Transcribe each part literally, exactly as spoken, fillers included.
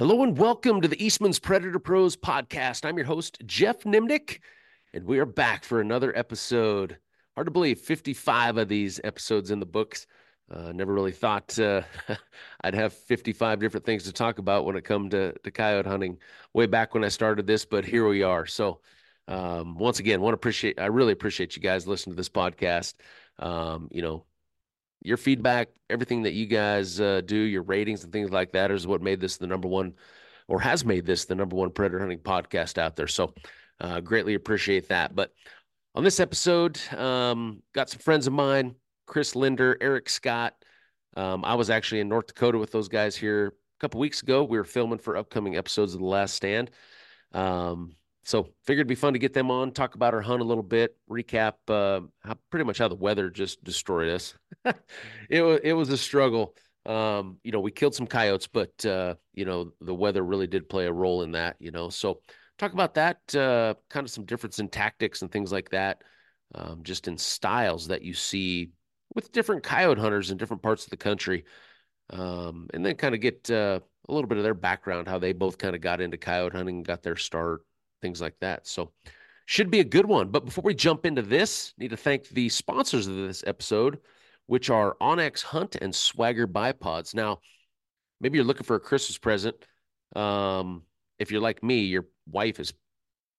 Hello and welcome to the Eastman's Predator Pros podcast. I'm your host, Jeff Nimnick, and we are back for another episode. Hard to believe fifty-five of these episodes in the books. Uh, never really thought uh, I'd have fifty-five different things to talk about when it comes to, to coyote hunting way back when I started this, but here we are. So um, once again, want to appreciate, I really appreciate you guys listening to this podcast. Um, you know, your feedback, everything that you guys uh, do, your ratings and things like that is what made this the number one, or has made this the number one predator hunting podcast out there. So uh, greatly appreciate that. But on this episode, um, got some friends of mine, Chris Linder, Eric Scott. Um, I was actually in North Dakota with those guys here a couple weeks ago. We were filming for upcoming episodes of The Last Stand. Um, so figured it'd be fun to get them on, talk about our hunt a little bit, recap uh, how, pretty much how the weather just destroyed us. It was, it was a struggle. Um, you know, we killed some coyotes, but, uh, you know, the weather really did play a role in that, you know. So talk about that, uh, kind of some difference in tactics and things like that, um, just in styles that you see with different coyote hunters in different parts of the country. Um, and then kind of get uh, a little bit of their background, how they both kind of got into coyote hunting, got their start, things like that. So should be a good one. But before we jump into this, need to thank the sponsors of this episode, which are Onyx Hunt and Swagger Bipods. Now, maybe you're looking for a Christmas present. Um, if you're like me, your wife is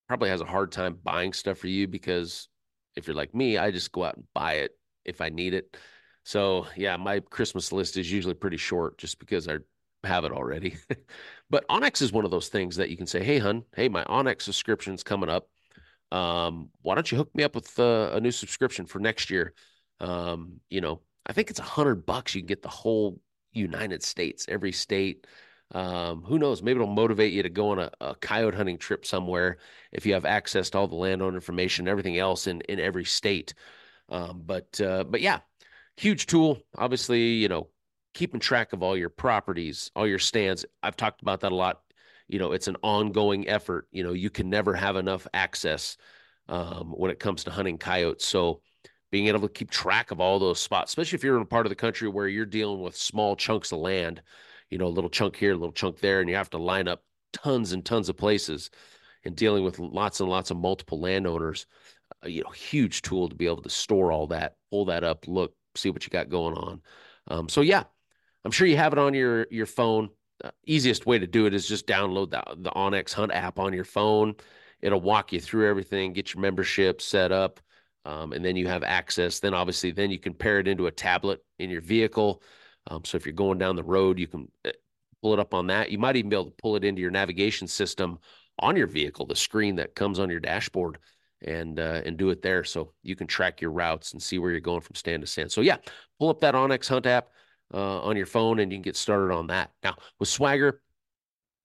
probably has a hard time buying stuff for you, because if you're like me, I just go out and buy it if I need it. So yeah, my Christmas list is usually pretty short just because I have it already. But Onyx is one of those things that you can say, hey, hun, hey, my Onyx subscription's coming up. Um, why don't you hook me up with uh, a new subscription for next year? Um, you know, I think it's a hundred bucks. You can get the whole United States, every state. Um, who knows? Maybe it'll motivate you to go on a, a coyote hunting trip somewhere if you have access to all the landowner information, everything else in, in every state. Um, but, uh, but yeah, huge tool, obviously, you know, keeping track of all your properties, all your stands. I've talked about that a lot. You know, it's an ongoing effort. You know, you can never have enough access, um, when it comes to hunting coyotes. So being able to keep track of all those spots, especially if you're in a part of the country where you're dealing with small chunks of land, you know, a little chunk here, a little chunk there, and you have to line up tons and tons of places and dealing with lots and lots of multiple landowners. You know, huge tool to be able to store all that, pull that up, look, see what you got going on. Um, so yeah, I'm sure you have it on your, your phone. Uh, easiest way to do it is just download the, the Onyx Hunt app on your phone. It'll walk you through everything, get your membership set up. Um, and then you have access. Then obviously then you can pair it into a tablet in your vehicle. Um, so if you're going down the road, you can pull it up on that. You might even be able to pull it into your navigation system on your vehicle, the screen that comes on your dashboard. And uh, and do it there, so you can track your routes and see where you're going from stand to stand. So yeah, pull up that Onyx Hunt app uh, on your phone, and you can get started on that. Now with Swagger,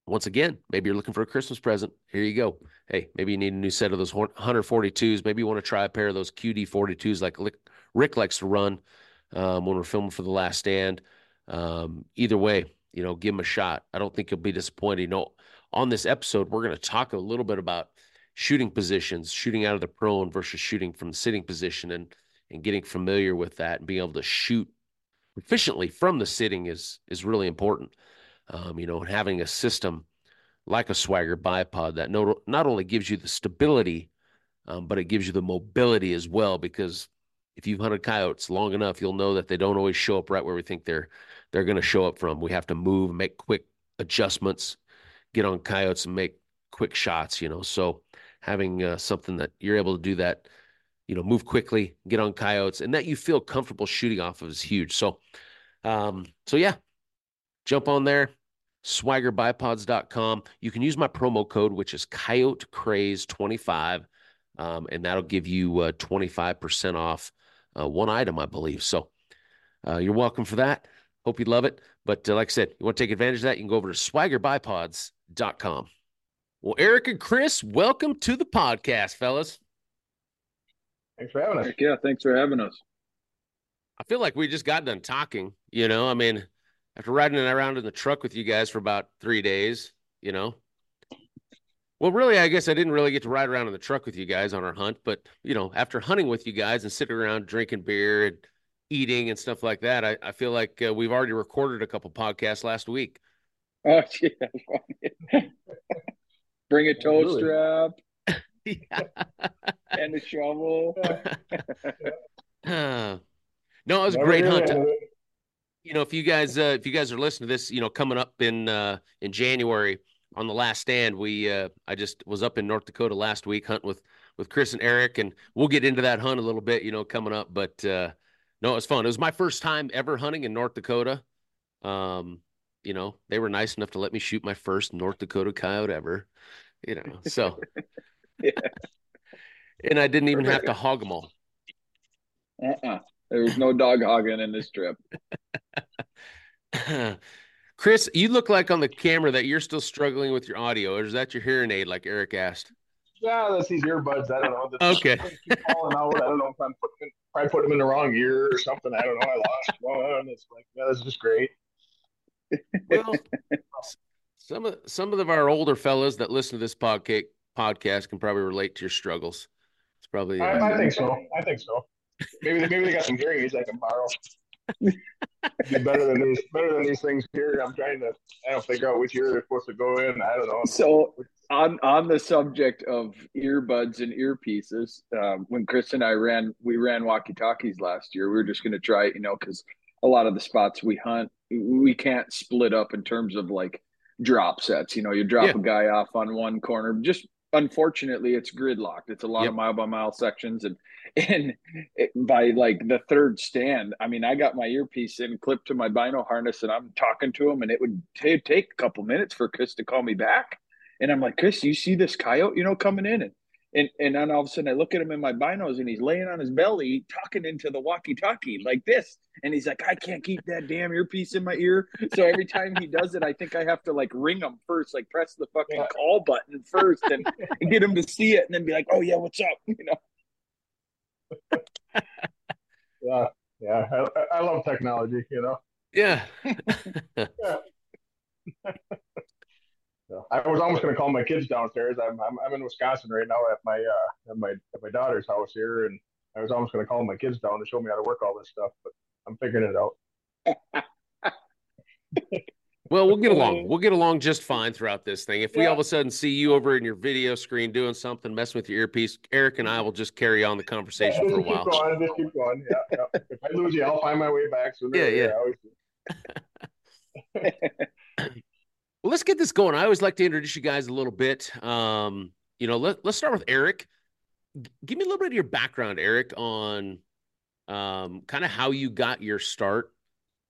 once again, maybe you're looking for a Christmas present. Here you go. Hey, maybe you need a new set of those one forty-twos. Maybe you want to try a pair of those Q D forty-twos like Rick likes to run um, when we're filming for The Last Stand. Um, either way, you know, give them a shot. I don't think you'll be disappointed. You know, on this episode, we're going to talk a little bit about shooting positions, shooting out of the prone versus shooting from the sitting position, and and getting familiar with that and being able to shoot efficiently from the sitting is is really important. Um, you know, and having a system like a Swagger Bipod that no, not only gives you the stability, um, but it gives you the mobility as well, because if you've hunted coyotes long enough, you'll know that they don't always show up right where we think they're they're going to show up from. We have to move, make quick adjustments, get on coyotes and make quick shots, you know. So having uh, something that you're able to do that, you know, move quickly, get on coyotes, and that you feel comfortable shooting off of is huge. So, um, so yeah, jump on there, swagger bipods dot com. You can use my promo code, which is coyote craze twenty-five, um, and that'll give you uh, twenty-five percent off uh, one item, I believe. So uh, you're welcome for that. Hope you love it. But uh, like I said, you want to take advantage of that, you can go over to swagger bipods dot com. Well, Eric and Chris, welcome to the podcast, fellas. Thanks for having us. Yeah, thanks for having us. I feel like we just got done talking, you know. I mean, after riding around in the truck with you guys for about three days, you know. Well, really, I guess I didn't really get to ride around in the truck with you guys on our hunt, but, you know, after hunting with you guys and sitting around drinking beer and eating and stuff like that, I, I feel like uh, we've already recorded a couple podcasts last week. Oh, yeah. Bring a tow oh, really? strap yeah. and a shovel. uh, no, it was a great hunt. You know, if you guys, uh, if you guys are listening to this, you know, coming up in uh, in January on The Last Stand, we, uh, I just was up in North Dakota last week hunting with with Chris and Eric, and we'll get into that hunt a little bit, you know, coming up. But uh, no, it was fun. It was my first time ever hunting in North Dakota. Um, you know, they were nice enough to let me shoot my first North Dakota coyote ever. You know, so yeah. And I didn't even have to hog them all. Uh uh-uh. There was no dog hogging in this trip. Chris, you look like on the camera that you're still struggling with your audio, or is that your hearing aid, like Eric asked? Yeah, that's these earbuds. I don't know. The okay. Keep falling out. I don't know if I'm putting, probably put them in the wrong ear or something. I don't know. I lost. Well, I don't know. It's like, yeah, that's just great. Well, some of some of our older fellas that listen to this podcast podcast can probably relate to your struggles. It's probably. I, uh, I think so. I think so. Maybe they, maybe they got some hearing aids I can borrow. Be better than these better than these things here. I'm trying to I don't figure out which ear they're supposed to go in. I don't know. So on on the subject of earbuds and earpieces, um, when Chris and I ran we ran walkie-talkies last year. We were just going to try, you know, because a lot of the spots we hunt, we can't split up in terms of like drop sets. You know, you drop yeah. a guy off on one corner. Just unfortunately, it's gridlocked. It's a lot yep. of mile by mile sections, and and it, by like the third stand, I mean, I got my earpiece in, clipped to my bino harness, and I'm talking to him, and it would t- take a couple minutes for Chris to call me back, and I'm like, Chris, you see this coyote, you know, coming in, and and and then all of a sudden I look at him in my binos, and he's laying on his belly talking into the walkie-talkie like this, and he's like, I can't keep that damn earpiece in my ear. So every time he does it, I think I have to like ring him first, like press the fucking yeah. call button first and, and get him to see it and then be like, oh yeah, what's up? You know? Yeah. Yeah. I, I love technology, you know? Yeah. Yeah. So I was almost going to call my kids downstairs. I'm, I'm, I'm in Wisconsin right now at my, uh, at my, at my daughter's house here. And I was almost going to call my kids down to show me how to work all this stuff, but I'm figuring it out. Well, we'll get along. We'll get along just fine throughout this thing. If we yeah. all of a sudden see you over in your video screen doing something, messing with your earpiece, Eric and I will just carry on the conversation yeah, for a keep while. Going, just keep going. Yeah, yeah. If I lose you, I'll find my way back. So yeah, yeah. I always do. Well, let's get this going. I always like to introduce you guys a little bit. Um, you know, let, let's start with Eric. G- give me a little bit of your background, Eric, on um, kind of how you got your start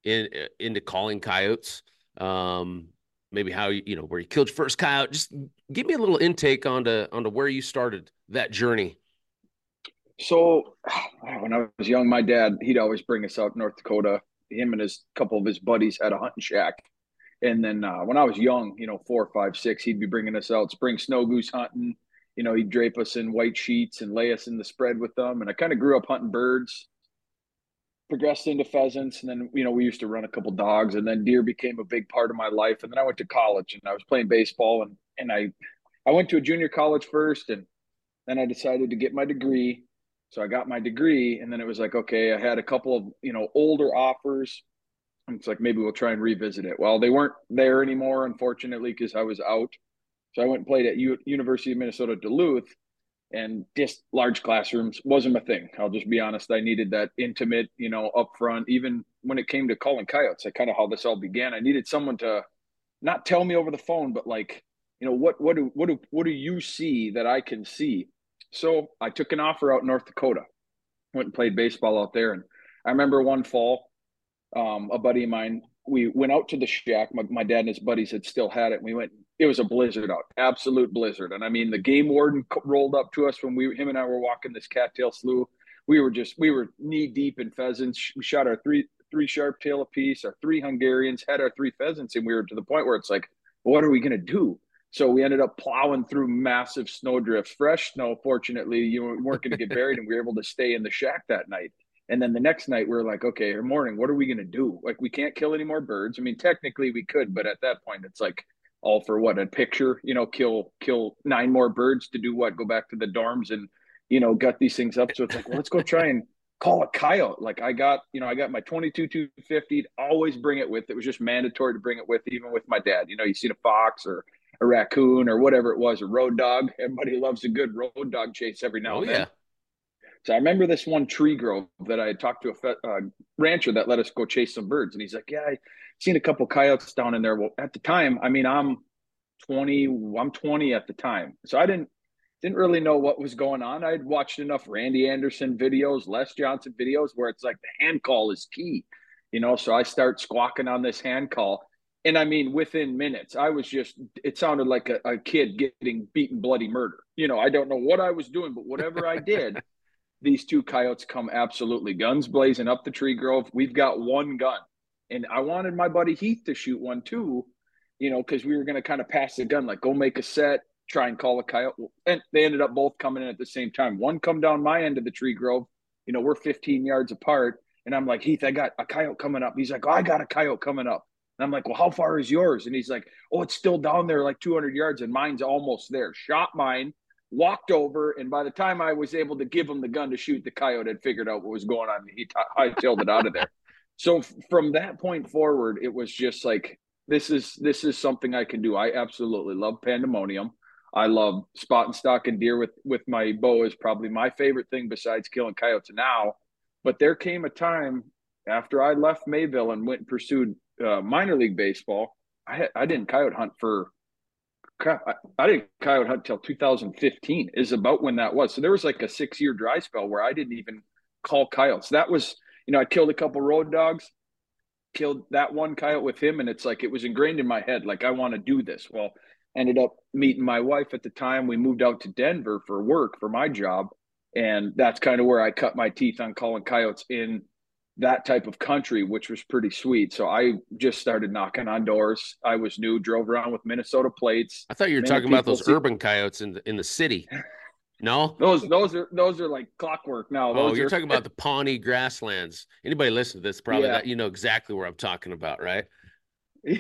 in into calling coyotes. Um, maybe how you, you know, where you killed your first coyote. Just give me a little intake onto onto where you started that journey. So when I was young, my dad, he'd always bring us out to North Dakota. Him and his couple of his buddies had a hunting shack. And then uh, when I was young, you know, four, five, six, he'd be bringing us out spring snow goose hunting. You know, he'd drape us in white sheets and lay us in the spread with them. And I kind of grew up hunting birds, progressed into pheasants. And then, you know, we used to run a couple dogs, and then deer became a big part of my life. And then I went to college and I was playing baseball, and, and I, I went to a junior college first, and then I decided to get my degree. So I got my degree, and then it was like, okay, I had a couple of, you know, older offers. It's like, maybe we'll try and revisit it. Well, they weren't there anymore, unfortunately, because I was out. So I went and played at U- University of Minnesota Duluth, and just large classrooms wasn't my thing. I'll just be honest. I needed that intimate, you know, upfront. Even when it came to calling coyotes, I kind of how this all began. I needed someone to not tell me over the phone, but like, you know, what what do what do what do you see that I can see? So I took an offer out in North Dakota, went and played baseball out there, and I remember one fall. Um, a buddy of mine, we went out to the shack. My, my dad and his buddies had still had it. And we went, it was a blizzard out, absolute blizzard. And I mean, the game warden co- rolled up to us when we, him and I were walking this cattail slough. We were just, we were knee deep in pheasants. We shot our three, three sharp tail apiece, our three Hungarians, had our three pheasants. And we were to the point where it's like, well, what are we going to do? So we ended up plowing through massive snowdrifts, fresh snow. Fortunately, you know, we weren't going to get buried, and we were able to stay in the shack that night. And then the next night we're like, okay, or morning, what are we going to do? Like, we can't kill any more birds. I mean, technically we could, but at that point it's like, all for what? A picture, you know, kill, kill nine more birds to do what? Go back to the dorms and, you know, gut these things up. So it's like, well, let's go try and call a coyote. Like I got, you know, I got my twenty-two two fifty, always bring it with. It was just mandatory to bring it with, even with my dad. You know, you see a fox or a raccoon or whatever it was, a road dog. Everybody loves a good road dog chase every now oh, and then. Yeah. So I remember this one tree grove that I had talked to a fe- uh, rancher that let us go chase some birds. And he's like, yeah, I seen a couple coyotes down in there. Well, at the time, I mean, I'm twenty, I'm twenty at the time. So I didn't, didn't really know what was going on. I'd watched enough Randy Anderson videos, Les Johnson videos, where it's like the hand call is key, you know? So I start squawking on this hand call. And I mean, within minutes, I was just, it sounded like a, a kid getting beaten bloody murder. You know, I don't know what I was doing, but whatever I did, these two coyotes come absolutely guns blazing up the tree grove. We've got one gun. And I wanted my buddy Heath to shoot one too, you know, because we were going to kind of pass the gun, like go make a set, try and call a coyote. And they ended up both coming in at the same time. One come down my end of the tree grove, you know, we're fifteen yards apart. And I'm like, Heath, I got a coyote coming up. He's like, oh, I got a coyote coming up. And I'm like, well, how far is yours? And he's like, oh, it's still down there like two hundred yards and mine's almost there. Shot mine, walked over. And by the time I was able to give him the gun to shoot the coyote, had figured out what was going on. He t- hightailed it out of there. So f- from that point forward, it was just like, this is, this is something I can do. I absolutely love pandemonium. I love spot and stalking deer with, with my bow is probably my favorite thing besides killing coyotes now. But there came a time after I left Mayville and went and pursued uh, minor league baseball. I had, I didn't coyote hunt for, I, I didn't coyote hunt till two thousand fifteen is about when that was. So there was like a six year dry spell where I didn't even call coyotes. That was, you know, I killed a couple road dogs, killed that one coyote with him. And it's like, it was ingrained in my head. Like, I want to do this. Well, ended up meeting my wife at the time. We moved out to Denver for work for my job. And that's kind of where I cut my teeth on calling coyotes in that type of country, which was pretty sweet. So I just started knocking on doors. I was new, drove around with Minnesota plates. I thought you were Many talking about those see- urban coyotes in the, in the city. No, those, those are, those are like clockwork now. Those oh, you're are... talking about the Pawnee grasslands. Anybody listen to this, probably yeah. that, you know exactly where I'm talking about, right? Yeah.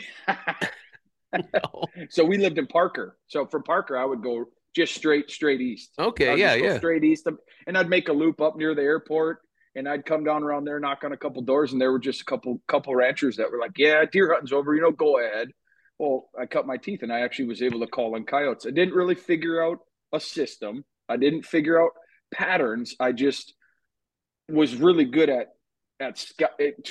No. So we lived in Parker. So from Parker, I would go just straight, straight east. Okay. Yeah. Yeah. Straight east. And I'd make a loop up near the airport and I'd come down around there, knock on a couple doors. And there were just a couple, couple ranchers that were like, yeah, deer hunting's over, you know, go ahead. Well, I cut my teeth and I actually was able to call on coyotes. I didn't really figure out a system. I didn't figure out patterns. I just was really good at, at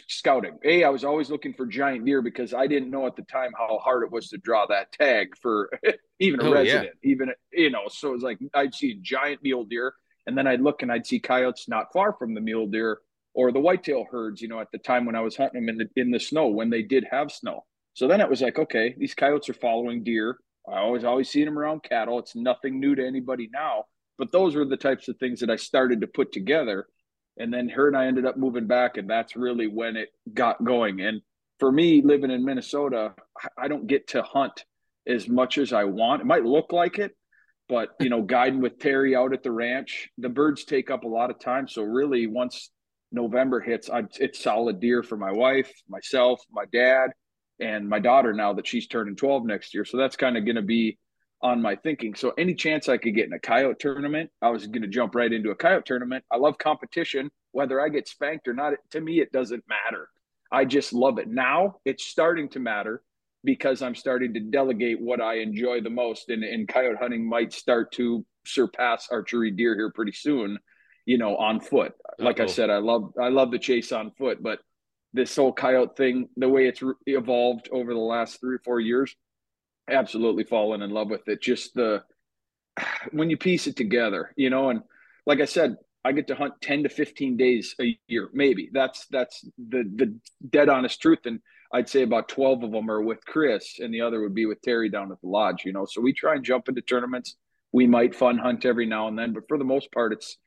scouting. A, I was always looking for giant deer because I didn't know at the time how hard it was to draw that tag for even a oh, resident, yeah. even, you know, so it was like, I'd see a giant mule deer and then I'd look and I'd see coyotes not far from the mule deer or the whitetail herds, you know, at the time when I was hunting them in the, in the snow, when they did have snow. So then it was like, okay, these coyotes are following deer. I always, always seen them around cattle. It's nothing new to anybody now, but those were the types of things that I started to put together. And then her and I ended up moving back, and that's really when it got going. And for me, living in Minnesota, I don't get to hunt as much as I want. It might look like it, but, you know, guiding with Terry out at the ranch, the birds take up a lot of time. So really, once November hits, I'm, it's solid deer for my wife, myself, my dad, and my daughter now that she's turning twelve next year. So that's kind of going to be on my thinking. So any chance I could get in a coyote tournament, I was going to jump right into a coyote tournament. I love competition, whether I get spanked or not. To me, it doesn't matter. I just love it. Now it's starting to matter because I'm starting to delegate what I enjoy the most, and, and coyote hunting might start to surpass archery deer here pretty soon, you know, on foot. Like Uh-oh. I said, I love, I love the chase on foot, but this whole coyote thing, the way it's re- evolved over the last three or four years, absolutely fallen in love with it. Just the, when you piece it together, you know, and like I said, I get to hunt ten to fifteen days a year, maybe. That's, that's the, the dead honest truth. And I'd say about twelve of them are with Chris and the other would be with Terry down at the lodge, you know? So we try and jump into tournaments. We might fun hunt every now and then, but for the most part, it's,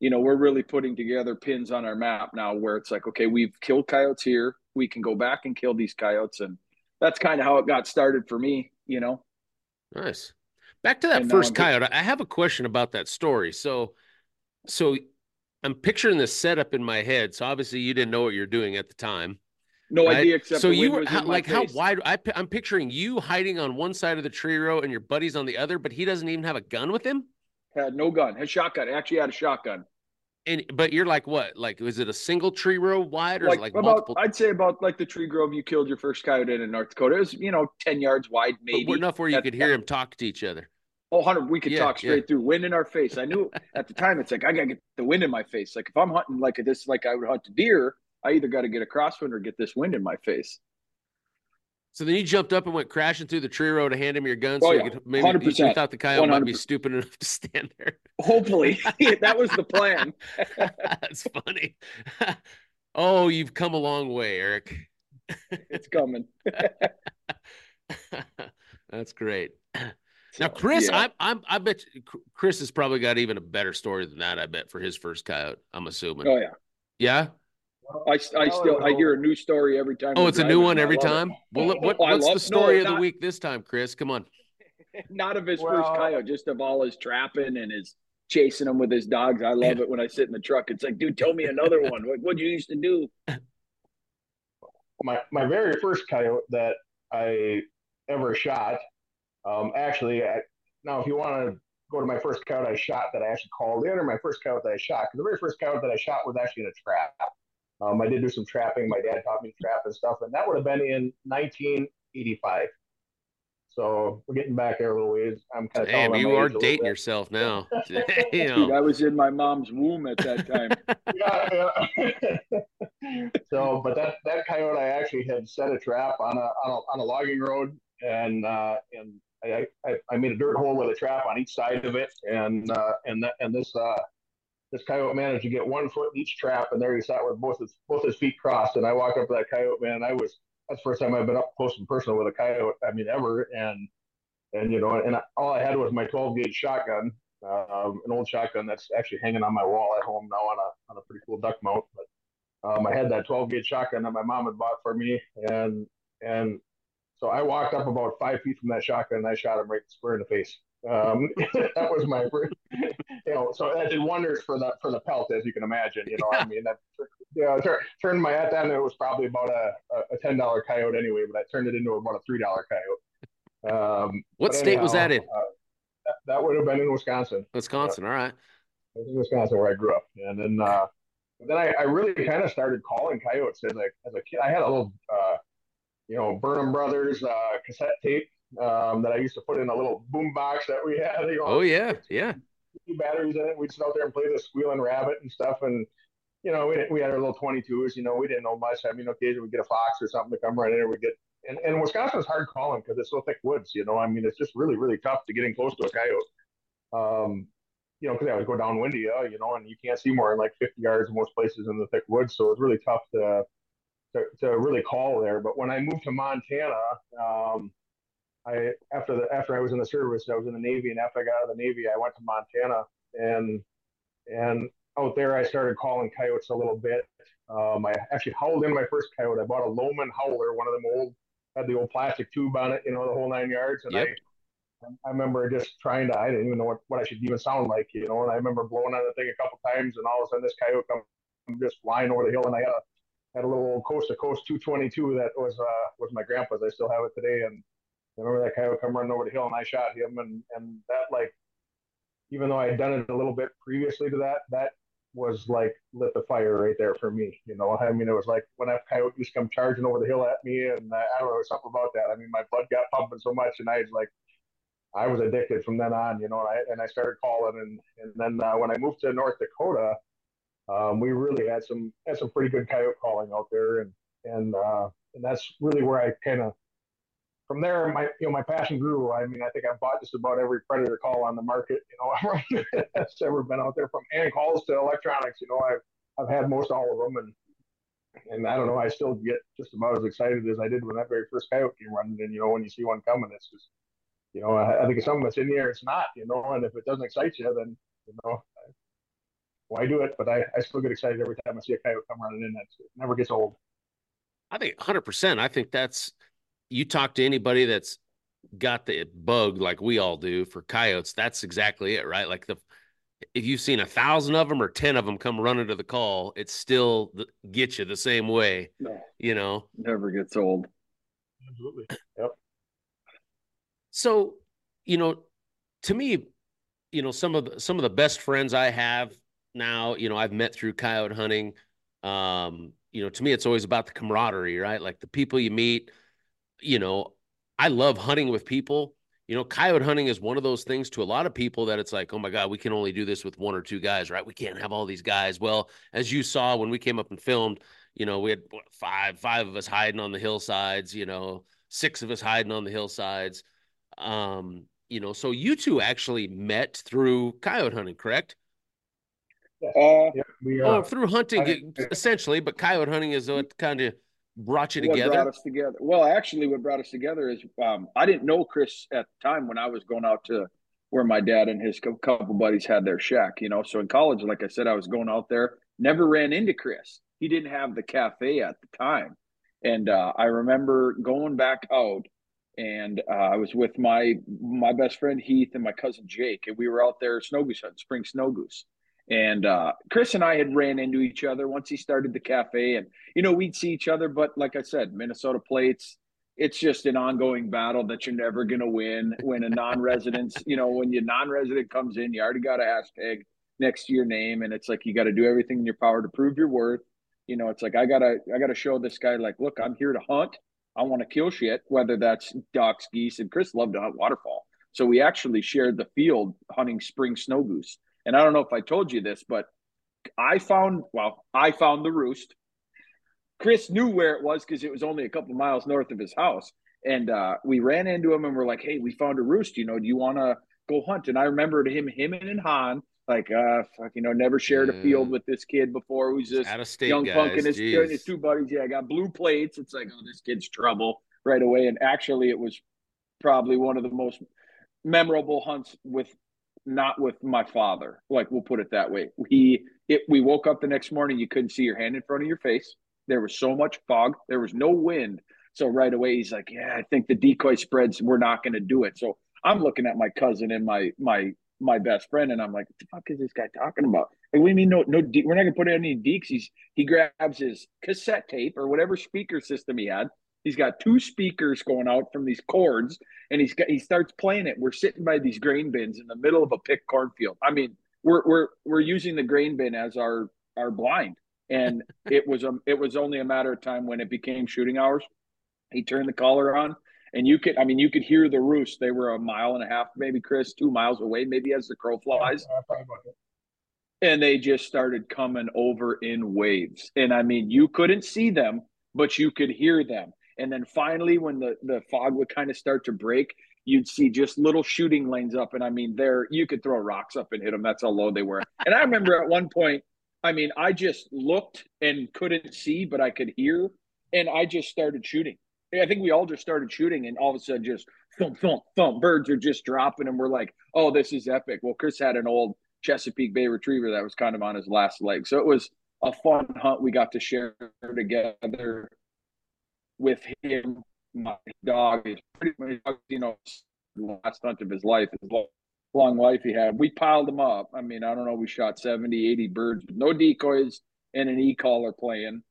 you know, we're really putting together pins on our map now where it's like, okay, we've killed coyotes here. We can go back and kill these coyotes. And that's kind of how it got started for me. You know, nice. Back to that and first coyote. I have a question about that story. So, so I'm picturing this setup in my head. So obviously, you didn't know what you're doing at the time. No right? idea. Except so you were how, like, how wide? I, I'm picturing you hiding on one side of the tree row and your buddy's on the other, but he doesn't even have a gun with him. Had no gun. Had shotgun. Actually, had a shotgun. And but you're like what? Like, was it a single tree row wide, or like, like about, multiple? I'd say about like the tree grove you killed your first coyote in in North Dakota. It was, you know, ten yards wide, maybe. But enough where you could hear him talk to each other. Oh, Hunter, we could yeah, talk straight yeah. through. Wind in our face. I knew at the time it's like I gotta get the wind in my face. Like if I'm hunting like this, like I would hunt a deer, I either got to get a crosswind or get this wind in my face. So then you jumped up and went crashing through the tree row to hand him your gun. So oh, yeah. you could maybe you thought the coyote one hundred percent might be stupid enough to stand there. Hopefully. That was the plan. That's funny. Oh, you've come a long way, Eric. It's coming. That's great. Now, Chris, yeah. I, I, I bet you, Chris has probably got even a better story than that, I bet, for his first coyote, I'm assuming. Oh, yeah. Yeah? I, I still I hear a new story every time. Oh, it's a new one every time? Well, what, what's the story of the week this time, Chris? Come on. Not of his first coyote, just of all his trapping and his chasing him with his dogs. I love it when I sit in the truck. It's like, dude, tell me another one. What what you used to do? My my very first coyote that I ever shot. Um, actually, I, now if you want to go to my first coyote I shot that I actually called in, or my first coyote that I shot, because the very first coyote that I shot was actually in a trap. Um, I did do some trapping. My dad taught me to trap and stuff, and that would have been in nineteen eighty-five. So we're getting back there a little ways. I'm kind of damn, you are dating yourself now. Dude, I was in my mom's womb at that time. yeah, yeah. So, but that that coyote, I actually had set a trap on a on a, on a logging road, and uh, and I, I I made a dirt hole with a trap on each side of it, and uh, and that and this. Uh, This coyote managed to get one foot in each trap, and there he sat with both his both his feet crossed. And I walked up to that coyote, man. I was that's the first time I've been up close and personal with a coyote, I mean, ever. And and you know, and I, all I had was my twelve gauge shotgun, uh, an old shotgun that's actually hanging on my wall at home now on a on a pretty cool duck mount. But um, I had that twelve gauge shotgun that my mom had bought for me, and and so I walked up about five feet from that shotgun, and I shot him right square in the face. Um, that was my first, you know, so that did wonders for the, for the pelt, as you can imagine, you know, I mean, that, you know, tur turned my, at that, it was probably about a, a ten dollar coyote anyway, but I turned it into about a three dollar coyote. Um, what state anyhow, was that in? Uh, that, that would have been in Wisconsin. Wisconsin. Uh, all right. It was in Wisconsin where I grew up. And then, uh, then I, I really kind of started calling coyotes as a, as a kid. I had a little, uh, you know, Burnham Brothers, uh, cassette tape. Um, that I used to put in a little boom box that we had. You know, oh yeah, yeah. Batteries in it. We'd sit out there and play the squealing rabbit and stuff. And you know, we we had our little twenty-twos. You know, we didn't know much. I mean, occasionally we get a fox or something to come right in, or we get. And and Wisconsin is hard calling because it's so thick woods. You know, I mean, it's just really really tough to get in close to a coyote. Um, you know, because they always go downwind to you. You know, and you can't see more than like fifty yards in most places in the thick woods. So it's really tough to to, to really call there. But when I moved to Montana. Um, I, after the, after I was in the service, I was in the Navy, and after I got out of the Navy, I went to Montana, and, and out there, I started calling coyotes a little bit. Um, I actually howled in my first coyote. I bought a Loman howler, one of them old, had the old plastic tube on it, you know, the whole nine yards. And yep. I, I remember just trying to, I didn't even know what, what I should even sound like, you know, and I remember blowing on the thing a couple times, and all of a sudden this coyote come just flying over the hill, and I had a, had a little coast to coast two twenty-two that was, uh, was my grandpa's. I still have it today. And I remember that coyote come running over the hill, and I shot him, and and that, like, even though I had done it a little bit previously to that, that was like lit the fire right there for me. You know, I mean, it was like when that coyote just come charging over the hill at me, and I, I don't know, something about that. I mean, my blood got pumping so much, and I was like, I was addicted from then on. You know, and I and I started calling, and and then uh, when I moved to North Dakota, um, we really had some had some pretty good coyote calling out there, and and uh, and that's really where I kind of. From there, my you know my passion grew. I mean, I think I bought just about every predator call on the market, you know, that's ever been out there, from hand calls to electronics. You know, I've I've had most all of them, and and I don't know, I still get just about as excited as I did when that very first coyote came running. And you know, when you see one coming, it's just, you know, I, I think if something that's in the air, it's not, you know, and if it doesn't excite you, then you know why do it? But I I still get excited every time I see a coyote come running in. That's, it never gets old. I think one hundred percent. I think that's. You talk to anybody that's got the bug like we all do for coyotes, that's exactly it, right? Like the if you've seen a thousand of them or ten of them come running to the call, it still gets you the same way. No, you know, never gets old. Absolutely. Yep. So, you know, to me, you know, some of the, some of the best friends I have now, you know, I've met through coyote hunting. Um, you know, to me, it's always about the camaraderie, right? Like the people you meet, you know, I love hunting with people. You know, coyote hunting is one of those things to a lot of people that it's like, oh my God, we can only do this with one or two guys, right? We can't have all these guys. Well, as you saw when we came up and filmed, you know, we had what, five, five of us hiding on the hillsides, you know, six of us hiding on the hillsides. Um, you know, so you two actually met through coyote hunting, correct? Uh, yeah, we, uh, oh, through hunting, I, essentially, but coyote hunting is what kind of brought you together? Brought us together. Well, actually, what brought us together is um, I didn't know Chris at the time when I was going out to where my dad and his couple buddies had their shack, you know. So in college, like I said, I was going out there, never ran into Chris. He didn't have the cafe at the time. And uh, I remember going back out and uh, I was with my my best friend Heath and my cousin Jake, and we were out there snow goose hunting, spring snow goose. And uh, Chris and I had ran into each other once he started the cafe, and, you know, we'd see each other. But like I said, Minnesota plates, it's just an ongoing battle that you're never going to win. When a non-resident, you know, when your non-resident comes in, you already got a hashtag next to your name. And it's like, you got to do everything in your power to prove your worth. You know, it's like, I gotta, I gotta show this guy, like, look, I'm here to hunt. I want to kill shit, whether that's ducks, geese, and Chris loved to hunt waterfowl. So we actually shared the field hunting spring snow goose. And I don't know if I told you this, but I found, well, I found the roost. Chris knew where it was because it was only a couple of miles north of his house. And uh, we ran into him and we're like, hey, we found a roost. You know, do you want to go hunt? And I remembered him, him and Han, like, uh, fuck, you know, never shared a field with this kid before. Who's this young guys, punk and his, and his two buddies. Yeah, I got blue plates. It's like, oh, this kid's trouble right away. And actually, it was probably one of the most memorable hunts with, not with my father, like, we'll put it that way. He, it, we woke up the next morning, you couldn't see your hand in front of your face. There was so much fog. There was no wind. So right away, he's like, yeah, I think the decoy spreads, we're not going to do it. So I'm looking at my cousin and my, my, my best friend. And I'm like, what the fuck is this guy talking about? Like, what do you mean? No, no, de- we're not gonna put any deeks. He's, he grabs his cassette tape or whatever speaker system he had. He's got two speakers going out from these cords, and he's got, he starts playing it. We're sitting by these grain bins in the middle of a pick cornfield. I mean, we're we're we're using the grain bin as our our blind, and it was a it was only a matter of time when it became shooting hours. He turned the collar on, and you could I mean you could hear the roost. They were a mile and a half, maybe Chris, two miles away, maybe as the crow flies. And they just started coming over in waves, and I mean you couldn't see them, but you could hear them. And then finally, when the, the fog would kind of start to break, you'd see just little shooting lanes up. And I mean, there you could throw rocks up and hit them. That's how low they were. And I remember at one point, I mean, I just looked and couldn't see, but I could hear. And I just started shooting. I think we all just started shooting. And all of a sudden, just thump, thump, thump. Birds are just dropping. And we're like, oh, this is epic. Well, Chris had an old Chesapeake Bay Retriever that was kind of on his last leg. So it was a fun hunt. We got to share together with him. My dog is pretty much, you know, the last hunt of his life, his long, long life he had. We piled him up. I mean, I don't know, we shot seventy, eighty birds with no decoys and an e-collar playing.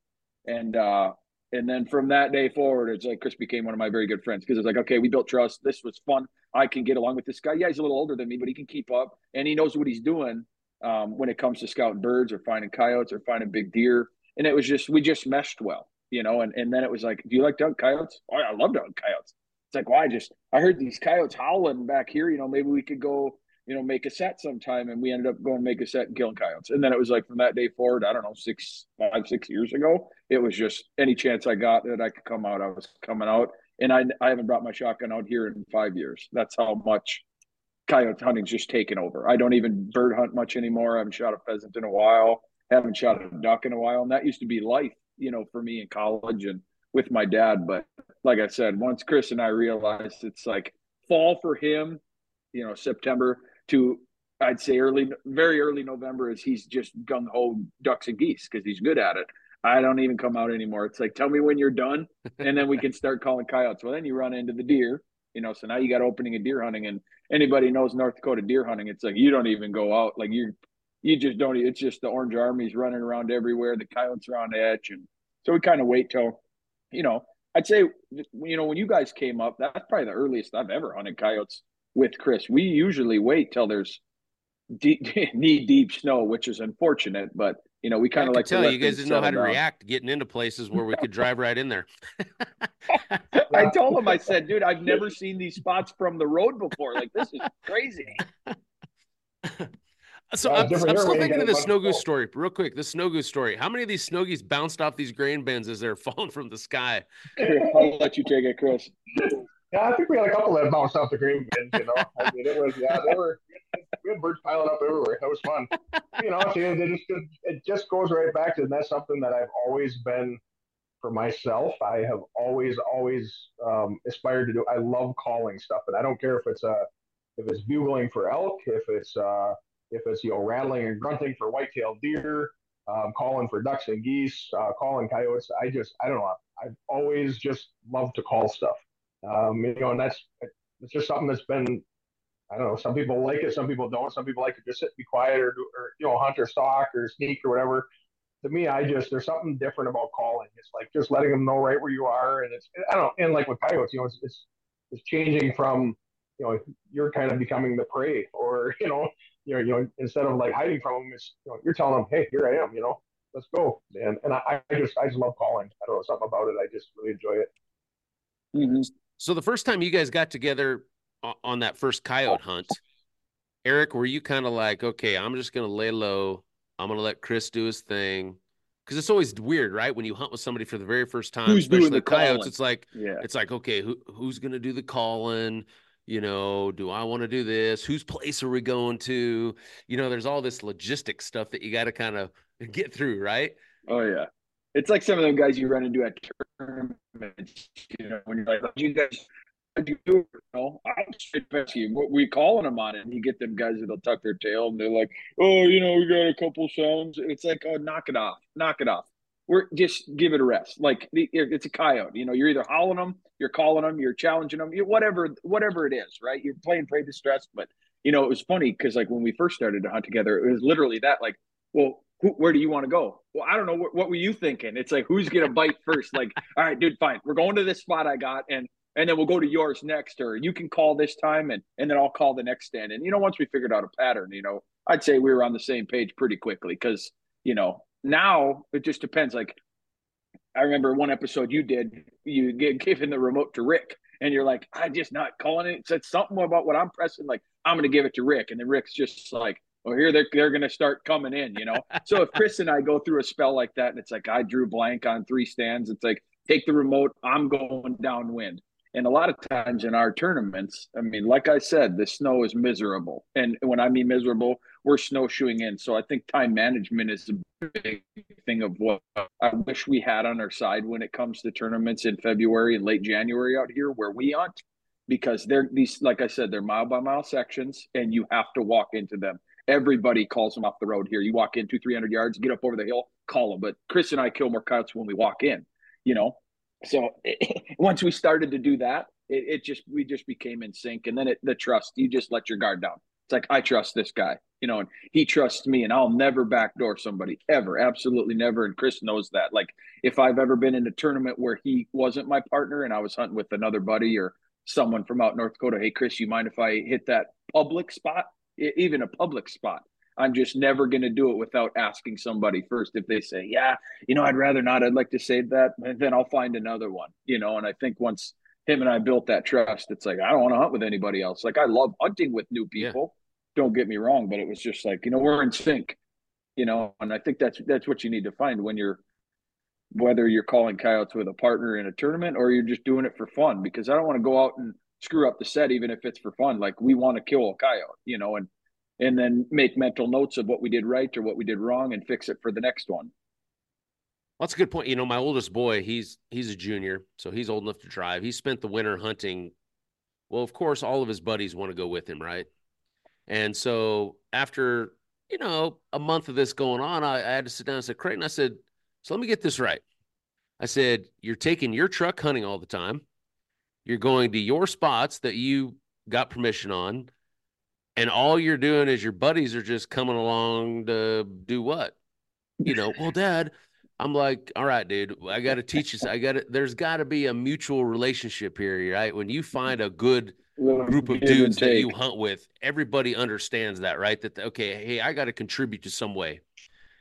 And uh, and then from that day forward, it's like Chris became one of my very good friends, because it's like, okay, we built trust. This was fun. I can get along with this guy. Yeah, he's a little older than me, but he can keep up. And he knows what he's doing um, when it comes to scouting birds or finding coyotes or finding big deer. And it was just, we just meshed well. You know, and, and then it was like, do you like to hunt coyotes? Oh, I love to hunt coyotes. It's like, well, I just, I heard these coyotes howling back here. You know, maybe we could go, you know, make a set sometime. And we ended up going to make a set and killing coyotes. And then it was like from that day forward, I don't know, six, five, six years ago, it was just any chance I got that I could come out, I was coming out. And I, I haven't brought my shotgun out here in five years. That's how much coyote hunting's just taken over. I don't even bird hunt much anymore. I haven't shot a pheasant in a while. I haven't shot a duck in a while. And that used to be life, you know, for me in college and with my dad. But like I said, once Chris and I realized it's like fall for him, you know, September to I'd say early, very early November is he's just gung-ho ducks and geese because he's good at it. I don't even come out anymore. It's like, tell me when you're done and then we can start calling coyotes. Well, then you run into the deer, you know, so now you got opening and deer hunting, and anybody knows North Dakota deer hunting. It's like, you don't even go out. Like you're, You just don't, it's just the Orange Army's running around everywhere. The coyotes are on edge. And so we kind of wait till, you know, I'd say, you know, when you guys came up, that's probably the earliest I've ever hunted coyotes with Chris. We usually wait till there's deep, knee-deep snow, which is unfortunate, but you know, we kind of like tell to you guys didn't know how to down. react getting into places where we could drive right in there. I told him, I said, dude, I've never seen these spots from the road before. Like, this is crazy. So well, I'm, I'm still thinking of the snow goose story real quick. The snow goose story. How many of these snow geese bounced off these grain bins as they're falling from the sky? Here, I'll let you take it, Chris. Yeah, I think we had a couple that bounced off the grain bins. You know, I mean, it was yeah, they were we had birds piling up everywhere. That was fun. You know, so they just it just goes right back to, and that's something that I've always been for myself. I have always always um, aspired to do. I love calling stuff, and I don't care if it's a uh, if it's bugling for elk, if it's uh, if it's, you know, rattling and grunting for white-tailed deer, um, calling for ducks and geese, uh, calling coyotes. I just, I don't know. I've always just loved to call stuff. Um, you know, and that's, it's just something that's been, I don't know, some people like it, some people don't. Some people like to just sit and be quiet or, or, you know, hunt or stalk or sneak or whatever. To me, I just, there's something different about calling. It's like just letting them know right where you are. And it's, I don't know, and like with coyotes, you know, it's, it's, it's changing from, you know, you're kind of becoming the prey, or, you know, you know, you know, instead of like hiding from them, it's, you know, you're telling them, hey, here I am, you know, let's go. And and I, I just, I just love calling. I don't know, something about it. I just really enjoy it. Mm-hmm. So the first time you guys got together on that first coyote hunt, Eric, were you kind of like, okay, I'm just going to lay low. I'm going to let Chris do his thing. Because it's always weird, right? When you hunt with somebody for the very first time, who's especially doing the coyotes, calling? It's like, yeah. It's like, okay, who who's going to do the calling? You know, do I want to do this? Whose place are we going to? You know, there's all this logistic stuff that you got to kind of get through, right? Oh, yeah. It's like some of them guys you run into at tournaments, you know, when you're like, what'd you guys what'd you do? You know, I'm straight past you. What we calling them on it, and you get them guys that'll tuck their tail, and they're like, oh, you know, we got a couple sounds. It's like, oh, knock it off. Knock it off. We're just give it a rest. Like it's a coyote, you know, you're either howling them, you're calling them, you're challenging them, you whatever, whatever it is, right? You're playing prey to stress. But you know, it was funny because like when we first started to hunt together, it was literally that, like, well, who, where do you want to go? Well, I don't know. What, what were you thinking? It's like, who's going to bite first? Like, all right, dude, fine. We're going to this spot I got. And, and then we'll go to yours next, or you can call this time and, and then I'll call the next stand. And, you know, once we figured out a pattern, you know, I'd say we were on the same page pretty quickly because, you know, now it just depends. Like I remember one episode you did, you gave giving the remote to Rick, and you're like, I'm just not calling it. It said something about what I'm pressing. Like I'm going to give it to Rick, and then Rick's just like, oh, here they're they're going to start coming in, you know. So if Chris and I go through a spell like that, and it's like I drew blank on three stands, it's like take the remote. I'm going downwind. And a lot of times in our tournaments, I mean, like I said, the snow is miserable. And when I mean miserable, we're snowshoeing in. So I think time management is a big thing of what I wish we had on our side when it comes to tournaments in February and late January out here where we hunt, because they're these, like I said, they're mile by mile sections and you have to walk into them. Everybody calls them off the road here. You walk in two, three hundred yards, get up over the hill, call them. But Chris and I kill more coyotes when we walk in, you know. So it, once we started to do that, it, it just we just became in sync. And then it, the trust, you just let your guard down. It's like, I trust this guy, you know, and he trusts me, and I'll never backdoor somebody ever. Absolutely never. And Chris knows that. Like if I've ever been in a tournament where he wasn't my partner and I was hunting with another buddy or someone from out North Dakota, hey, Chris, you mind if I hit that public spot, it, even a public spot? I'm just never going to do it without asking somebody first. If they say, yeah, you know, I'd rather not, I'd like to save that, and then I'll find another one, you know? And I think once him and I built that trust, it's like, I don't want to hunt with anybody else. Like I love hunting with new people. Yeah. Don't get me wrong, but it was just like, you know, we're in sync, you know? And I think that's, that's what you need to find when you're, whether you're calling coyotes with a partner in a tournament or you're just doing it for fun, because I don't want to go out and screw up the set, even if it's for fun. Like we want to kill a coyote, you know, and, and then make mental notes of what we did right or what we did wrong and fix it for the next one. Well, that's a good point. You know, my oldest boy, he's, he's a junior, so he's old enough to drive. He spent the winter hunting. Well, of course, all of his buddies want to go with him, right? And so after, you know, a month of this going on, I, I had to sit down and say, Creighton, I said, so let me get this right. I said, you're taking your truck hunting all the time. You're going to your spots that you got permission on. And all you're doing is your buddies are just coming along to do what? You know, well, Dad, I'm like, all right, dude, I got to teach you. I got to, there's got to be a mutual relationship here, right? When you find a good group of dudes that you hunt with, everybody understands that, right? That, okay, hey, I got to contribute to some way.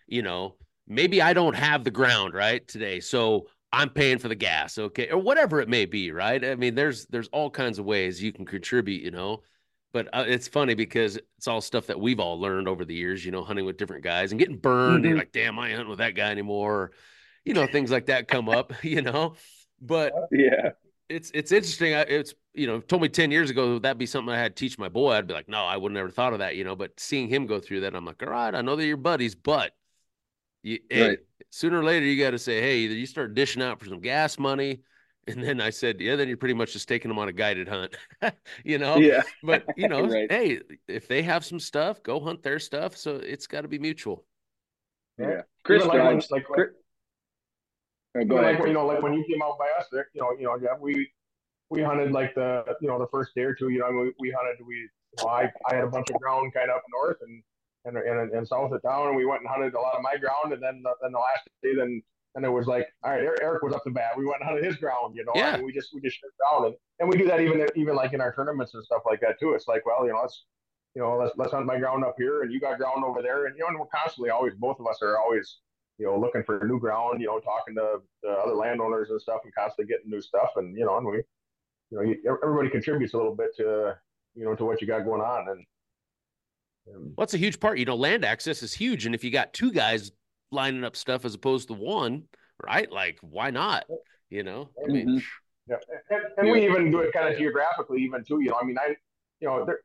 You know, maybe I don't have the ground right today, so I'm paying for the gas, okay, or whatever it may be, right? I mean, there's there's all kinds of ways you can contribute, you know. But uh, it's funny because it's all stuff that we've all learned over the years, you know, hunting with different guys and getting burned, mm-hmm. and like, damn, I ain't hunting with that guy anymore, or, you know, things like that come up, you know. But yeah, it's it's interesting. It's, you know, told me ten years ago that'd be something I had to teach my boy, I'd be like, no, I would never thought of that, you know. But seeing him go through that, I'm like, all right, I know they're your buddies, but you, right. hey, sooner or later you got to say, hey, either you start dishing out for some gas money. And then I said, yeah, then you're pretty much just taking them on a guided hunt, you know, yeah. But you know, right. hey, if they have some stuff, go hunt their stuff. So it's gotta be mutual. Yeah. Chris, you know, like, when, like, Chris... When, go ahead. Like, you know, like when you came out by us there, you know, you know, yeah, we, we hunted like the, you know, the first day or two, you know, we, we hunted, we, well, I, I had a bunch of ground kind of up north and, And, and and south of town, and we went and hunted a lot of my ground, and then the, then the last day, then and it was like, all right, Eric was up to bat. We went and hunted his ground, you know. Yeah. And we just we just shut down, and, and we do that even even like in our tournaments and stuff like that too. It's like, well, you know, let's you know let's let's hunt my ground up here, and you got ground over there, and you know, and we're constantly always both of us are always you know looking for new ground, you know, talking to the other landowners and stuff, and constantly getting new stuff, and you know, and we you know you, everybody contributes a little bit to you know to what you got going on, and. Well, that's a huge part, you know, land access is huge. And if you got two guys lining up stuff as opposed to one, right? Like, why not? You know, I mean, mm-hmm. yeah. And, and we even do it kind of geographically even too, you know, I mean, I, you know, there,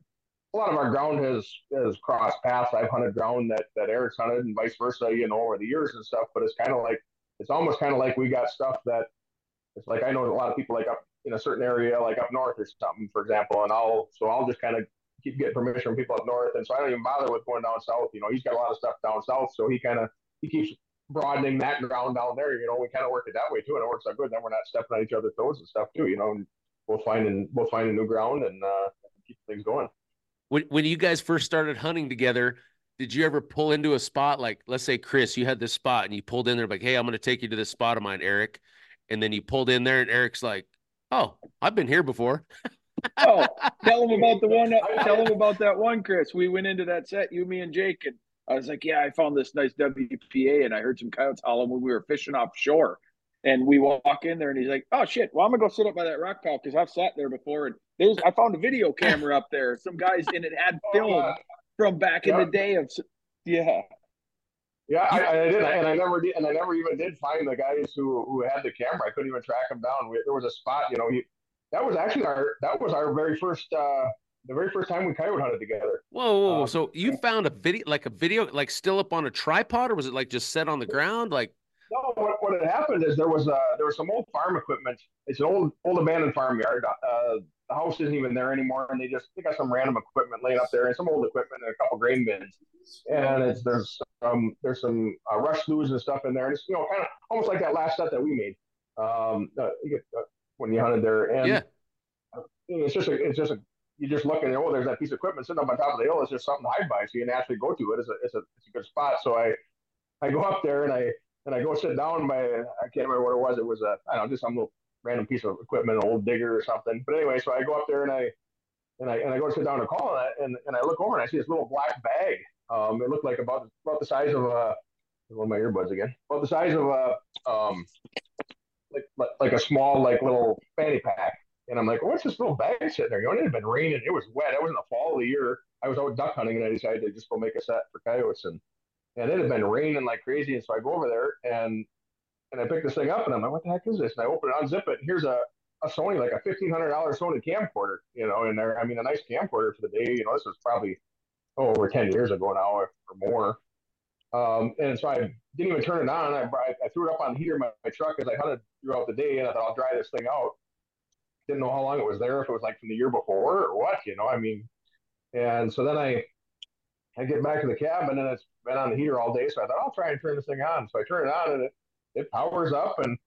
a lot of our ground has, has crossed paths. I've hunted ground that, that Eric's hunted and vice versa, you know, over the years and stuff, but it's kind of like, it's almost kind of like we got stuff that it's like, I know a lot of people like up in a certain area, like up north or something, for example, and I'll, so I'll just kind of keep getting permission from people up north, and so I don't even bother with going down south. You know, he's got a lot of stuff down south, so he kind of he keeps broadening that ground down there. You know, we kind of work it that way too, and it works out good. Then we're not stepping on each other's toes and stuff too. You know, and we'll find and we'll find a new ground and uh, keep things going. When when you guys first started hunting together, did you ever pull into a spot like, let's say, Chris, you had this spot and you pulled in there like, hey, I'm going to take you to this spot of mine, Eric, and then you pulled in there and Eric's like, oh, I've been here before. Oh, tell him about the one. Tell him about that one, Chris. We went into that set, you, me, and Jake, and I was like, "Yeah, I found this nice W P A, and I heard some coyotes howling when we were fishing offshore." And we walk in there, and he's like, "Oh shit! Well, I'm gonna go sit up by that rock pile because I've sat there before." And there's, I found a video camera up there. Some guys, and it had film from back in yeah. the day of, yeah. Yeah, I, I did, and I never did, and I never even did find the guys who who had the camera. I couldn't even track them down. We, there was a spot, you know. He, That was actually our, that was our very first, uh, the very first time we coyote hunted together. Whoa, whoa, whoa. Um, so you found a video, like a video, like still up on a tripod, or was it like just set on the ground? Like, no, what, what had happened is there was a, there was some old farm equipment. It's an old, old abandoned farmyard. Uh, the house isn't even there anymore. And they just, they got some random equipment laying up there and some old equipment and a couple grain bins. And it's, there's, um, there's some uh, rush sloughs and stuff in there. And it's, you know, kind of almost like that last set that we made. Um, uh, you get, uh, when you hunted there, and yeah. it's just a, it's just a, you just look at it, oh, there's that piece of equipment sitting up on top of the hill. It's just something to hide by, so you can actually go to it. It's a, it's a, it's a good spot. So I, I go up there and I, and I go sit down by, I can't remember what it was. It was a, I don't know, just some little random piece of equipment, an old digger or something. But anyway, so I go up there and I, and I, and I go sit down to call on it, and and I look over and I see this little black bag. Um, it looked like about, about the size of a, one of my earbuds again, about the size of a, um. Like, like like a small like little fanny pack, and I'm like, what's this little bag sitting there? You know, it had been raining, it was wet. It wasn't the fall of the year. I was out duck hunting, and I decided to just go make a set for coyotes, and and it had been raining like crazy. And so I go over there and and I pick this thing up, and I'm like, what the heck is this? And I open it, unzip it, and here's a, a Sony, like a fifteen hundred dollar Sony camcorder, you know, in there. I mean, a nice camcorder for the day. You know, this was probably oh, over ten years ago now or more. Um, and so I didn't even turn it on. I, I threw it up on the heater in my, my truck as I hunted throughout the day, and I thought, I'll dry this thing out. Didn't know how long it was there, if it was like from the year before or what, you know, I mean. And so then I I get back to the cabin, and it's been on the heater all day, so I thought, I'll try and turn this thing on. So I turn it on, and it, it powers up, and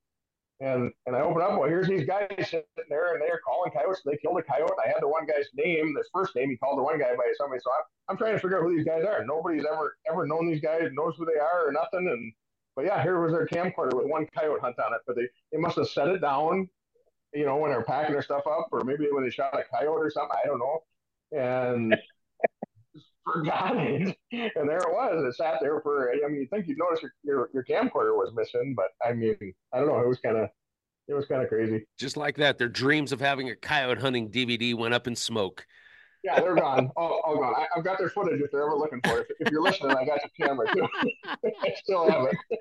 and and I open up, well, here's these guys sitting there, and they're calling coyotes. They killed a coyote. I had the one guy's name, this first name. He called the one guy by somebody. So I'm, I'm trying to figure out who these guys are. Nobody's ever ever known these guys, knows who they are or nothing. And but yeah, here was their camcorder with one coyote hunt on it. But they, they must have set it down, you know, when they're packing their stuff up, or maybe when they shot a coyote or something, I don't know. And forgot it. And there it was. It sat there for, I mean, you think you'd notice your, your, your camcorder was missing, but I mean, I don't know. It was kind of, it was kind of crazy. Just like that, their dreams of having a coyote hunting D V D went up in smoke. Yeah, they're gone. All, all gone. I, I've got their footage if they're ever looking for it. If, if you're listening, I got your camera too. I still have it.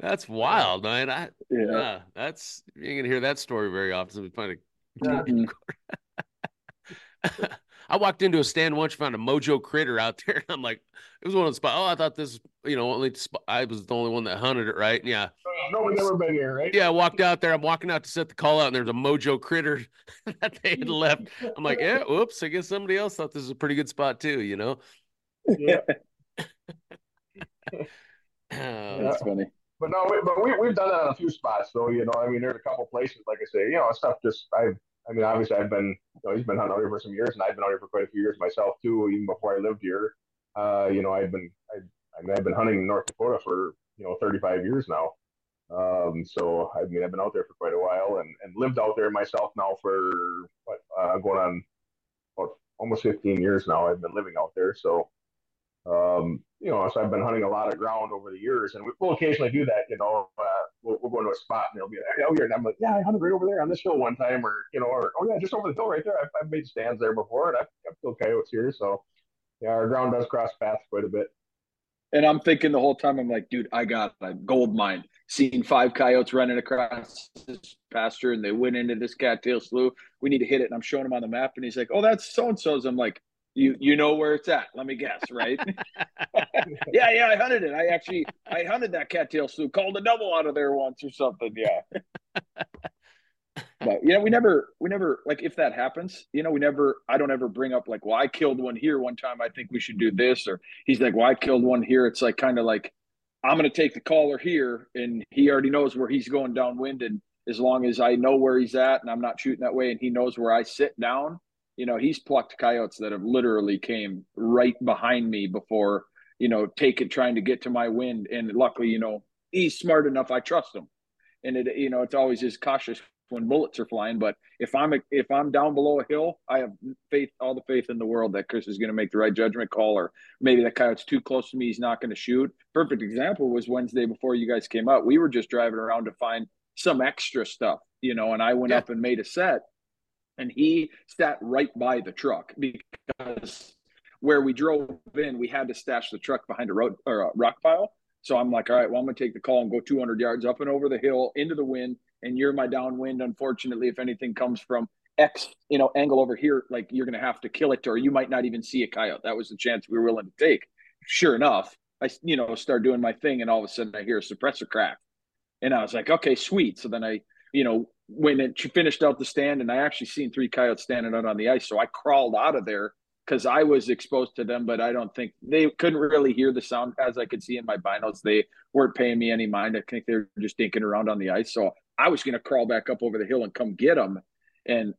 That's wild, man. I, yeah. yeah, that's you can hear that story very often. We find a. Yeah. I walked into a stand once, found a Mojo Critter out there, and I'm like, it was one of the spots. Oh, I thought this, you know, only spot, I was the only one that hunted it, right? Yeah. Uh, no one's ever been here, right? Yeah, I walked out there. I'm walking out to set the call out, and there's a Mojo Critter that they had left. I'm like, yeah, whoops. I guess somebody else thought this was a pretty good spot too, you know? Yeah. Oh, that's funny. But no, we, but we, we've done that on a few spots, though. You know, I mean, there's a couple places, like I say, you know, stuff just, I I mean, obviously I've been, you know, he's been hunting out here for some years, and I've been out here for quite a few years myself, too, even before I lived here. Uh, you know, I've been, I, I mean, I've been hunting in North Dakota for, you know, thirty-five years now. Um, so, I mean, I've been out there for quite a while, and, and lived out there myself now for, what, uh, going on about almost fifteen years now. I've been living out there, so. Um, you know, so I've been hunting a lot of ground over the years, and we, we'll occasionally do that. You know, uh, we'll, we'll go into a spot and they'll be like, oh, here, and I'm like, yeah, I hunted right over there on this hill one time, or you know, or oh yeah, just over the hill right there. I've, I've made stands there before, and I've, I've killed coyotes here, so yeah, our ground does cross paths quite a bit. And I'm thinking the whole time, I'm like, dude, I got a gold mine. Seen five coyotes running across this pasture, and they went into this cattail slough. We need to hit it, and I'm showing him on the map, and he's like, oh, that's so and so's. I'm like. You you know where it's at, let me guess, right? yeah, yeah, I hunted it. I actually, I hunted that cattail slough, called a double out of there once or something, yeah. But, yeah, we never, we never, like, if that happens, you know, we never, I don't ever bring up, like, well, I killed one here one time, I think we should do this, or he's like, well, I killed one here. It's like kind of like, I'm going to take the caller here, and he already knows where he's going downwind, and as long as I know where he's at, and I'm not shooting that way, and he knows where I sit down, you know, he's plucked coyotes that have literally came right behind me before, you know, taking, trying to get to my wind. And luckily, you know, he's smart enough. I trust him. And it, you know, it's always just cautious when bullets are flying. But if I'm, a, if I'm down below a hill, I have faith, all the faith in the world that Chris is going to make the right judgment call, or maybe that coyote's too close to me. He's not going to shoot. Perfect example was Wednesday before you guys came up. We were just driving around to find some extra stuff, you know, and I went yeah. up and made a set. And he sat right by the truck because where we drove in, we had to stash the truck behind a road or a rock pile. So I'm like, all right, well, I'm going to take the call and go two hundred yards up and over the hill into the wind. And you're my downwind. Unfortunately, if anything comes from X, you know, angle over here, like you're going to have to kill it, or you might not even see a coyote. That was the chance we were willing to take. Sure enough, I, you know, start doing my thing. And all of a sudden I hear a suppressor crack. And I was like, okay, sweet. So then I, you know, when it finished out the stand, and I actually seen three coyotes standing out on the ice. So I crawled out of there because I was exposed to them, but I don't think they couldn't really hear the sound as I could see in my binos. They weren't paying me any mind. I think they were just dinking around on the ice. So I was going to crawl back up over the hill and come get them. And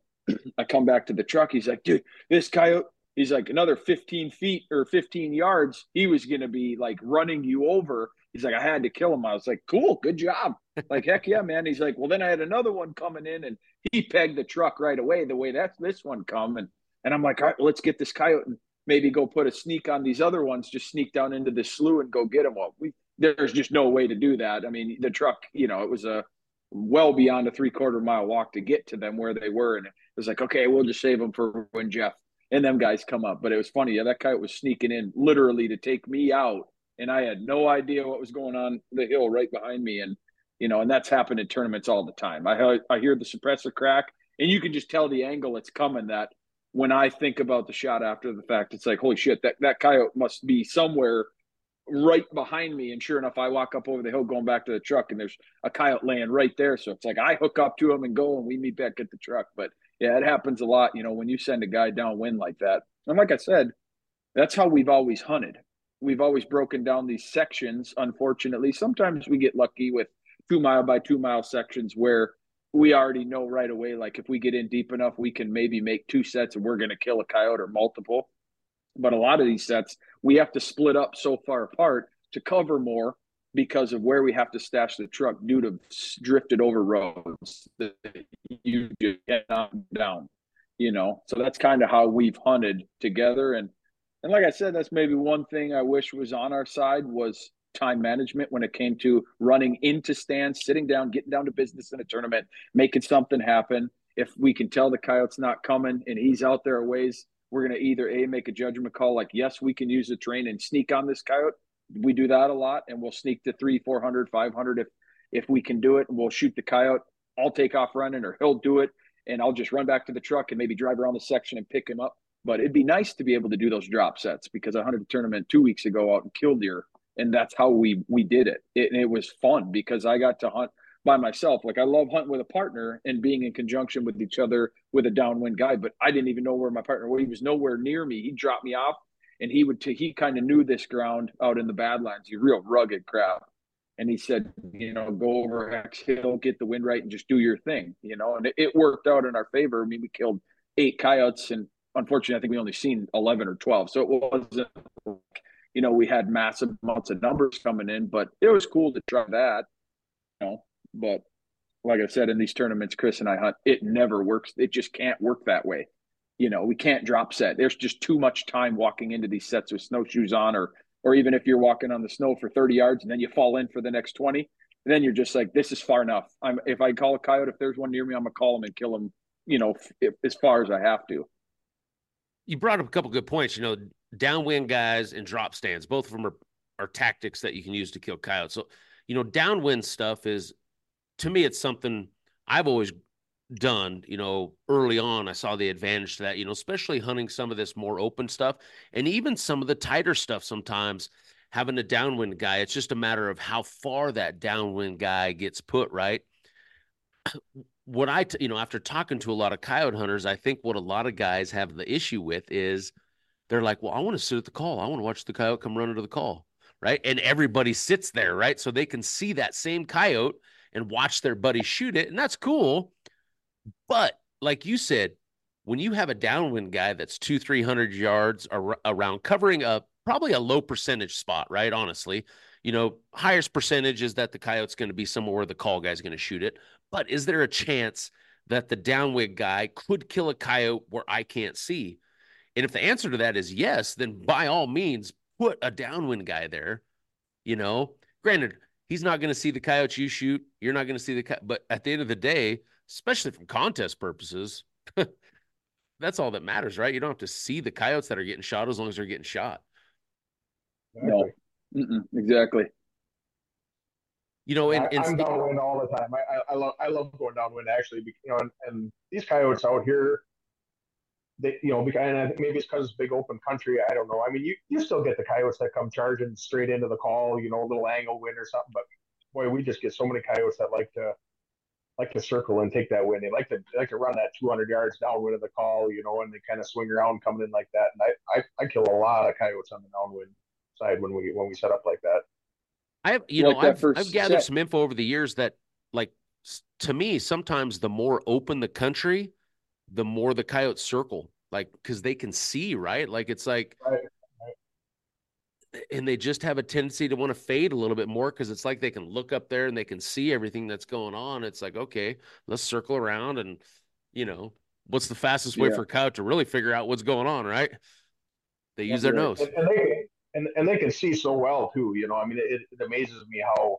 I come back to the truck. He's like, dude, this coyote, he's like another fifteen feet or fifteen yards. He was going to be like running you over. He's like, I had to kill him. I was like, cool, good job. Like, heck yeah, man. He's like, well, then I had another one coming in, and he pegged the truck right away, the way that's this one come. And, and I'm like, all right, well, let's get this coyote and maybe go put a sneak on these other ones, just sneak down into this slough and go get him. Well, we, there's just no way to do that. I mean, the truck, you know, it was a well beyond a three-quarter mile walk to get to them where they were. And it was like, okay, we'll just save them for when Geoff and them guys come up. But it was funny. Yeah, that coyote was sneaking in literally to take me out. And I had no idea what was going on the hill right behind me. And, you know, and that's happened in tournaments all the time. I, I hear the suppressor crack, and you can just tell the angle it's coming, that when I think about the shot after the fact, it's like, holy shit, that, that coyote must be somewhere right behind me. And sure enough, I walk up over the hill going back to the truck, and there's a coyote laying right there. So it's like I hook up to him and go, and we meet back at the truck. But, yeah, it happens a lot, you know, when you send a guy downwind like that. And like I said, that's how we've always hunted. We've always broken down these sections. Unfortunately, sometimes we get lucky with two mile by two mile sections where we already know right away, like if we get in deep enough, we can maybe make two sets and we're going to kill a coyote, or multiple. But a lot of these sets, we have to split up so far apart to cover more, because of where we have to stash the truck due to drifted over roads that you get down, you know. So that's kind of how we've hunted together. And, and like I said, that's maybe one thing I wish was on our side was time management when it came to running into stands, sitting down, getting down to business in a tournament, making something happen. If we can tell the coyote's not coming and he's out there a ways, we're going to either A, make a judgment call like, yes, we can use the terrain and sneak on this coyote. We do that a lot, and we'll sneak to three, four hundred, five hundred if if we can do it, and we'll shoot the coyote. I'll take off running, or he'll do it, and I'll just run back to the truck and maybe drive around the section and pick him up. But it'd be nice to be able to do those drop sets, because I hunted a tournament two weeks ago out in Killdeer, and that's how we we did it. It, and it was fun because I got to hunt by myself. Like, I love hunting with a partner and being in conjunction with each other with a downwind guide, but I didn't even know where my partner was. He was nowhere near me. He dropped me off, and he would t- he kind of knew this ground out in the Badlands, you real rugged crap. And he said, you know, go over X Hill, get the wind right, and just do your thing, you know. And it, it worked out in our favor. I mean, we killed eight coyotes, and unfortunately, I think we only seen eleven or twelve. So it wasn't, you know, we had massive amounts of numbers coming in, but it was cool to try that, you know. But like I said, in these tournaments, Chris and I hunt, it never works. It just can't work that way. You know, we can't drop set. There's just too much time walking into these sets with snowshoes on, or or even if you're walking on the snow for thirty yards and then you fall in for the next twenty, then you're just like, this is far enough. I'm if I call a coyote, if there's one near me, I'm going to call him and kill him, you know, if, as far as I have to. You brought up a couple of good points, you know, downwind guys and drop stands. Both of them are, are tactics that you can use to kill coyotes. So, you know, downwind stuff is, to me, it's something I've always done, you know, early on. I saw the advantage to that, you know, especially hunting some of this more open stuff and even some of the tighter stuff. Sometimes having a downwind guy, it's just a matter of how far that downwind guy gets put, right? What I, t- you know, after talking to a lot of coyote hunters, I think what a lot of guys have the issue with is they're like, well, I want to sit at the call. I want to watch the coyote come running to the call, right? And everybody sits there, right? So they can see that same coyote and watch their buddy shoot it, and that's cool. But like you said, when you have a downwind guy that's two, three hundred yards ar- around covering a probably a low percentage spot, right? Honestly, you know, highest percentage is that the coyote's going to be somewhere where the call guy's going to shoot it. But is there a chance that the downwind guy could kill a coyote where I can't see? And if the answer to that is yes, then by all means, put a downwind guy there. You know, granted, he's not going to see the coyotes you shoot. You're not going to see the coyote. But at the end of the day, especially from contest purposes, that's all that matters, right? You don't have to see the coyotes that are getting shot as long as they're getting shot. No, mm-mm, exactly. You know, and, and I'm downwind all the time. I, I, I love I love going downwind, actually. You know, and, and these coyotes out here, they, you know, and I think maybe it's because it's big open country. I don't know. I mean, you, you still get the coyotes that come charging straight into the call, you know, a little angle wind or something. But boy, we just get so many coyotes that like to. like to circle and take that wind. They like to they like to run that two hundred yards downwind of the call, you know, and they kind of swing around coming in like that. And I, I, I kill a lot of coyotes on the downwind side when we when we set up like that. I've you like know I've, I've gathered set. some info over the years that, like, to me, sometimes the more open the country, the more the coyotes circle, like, because they can see, right? Like, it's like, right. And they just have a tendency to want to fade a little bit more, because it's like they can look up there and they can see everything that's going on. It's like, okay, let's circle around, and, you know, what's the fastest way yeah. for a coyote to really figure out what's going on, right? They use yeah, their nose. And, and, they, and, and they can see so well, too. You know, I mean, it, it amazes me how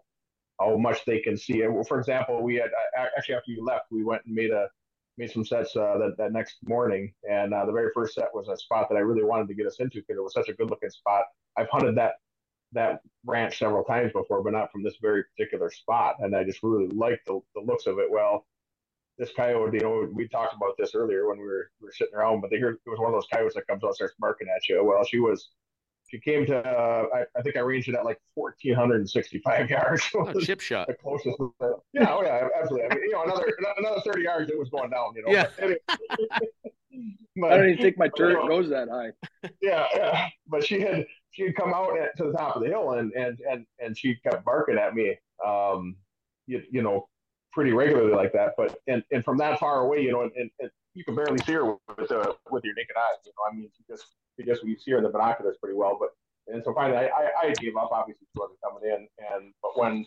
how much they can see. For example, we had – actually, after you left, we went and made a made some sets uh, that, that next morning, and uh, the very first set was a spot that I really wanted to get us into because it was such a good-looking spot. I've hunted that that ranch several times before, but not from this very particular spot. And I just really liked the, the looks of it. Well, this coyote, you know, we talked about this earlier when we were, we were sitting around, but they hear, it was one of those coyotes that comes out and starts barking at you. Well, she was, she came to, uh, I, I think I ranged it at like one thousand four hundred sixty-five yards. Oh, chip shot. The closest. Uh, yeah, oh yeah, absolutely. I mean, you know, another another thirty yards, it was going down, you know. Yeah. But, but, I don't even think my turret you know, goes that high. Yeah, yeah. But she had... she'd come out at, to the top of the hill, and and and and she kept barking at me, um, you, you know, pretty regularly like that. But and, and from that far away, you know, and, and, and you can barely see her with uh, with your naked eyes. You know, I mean, you just you just you see her in the binoculars pretty well. But And so finally, I, I, I gave up. Obviously, she wasn't coming in. And but when,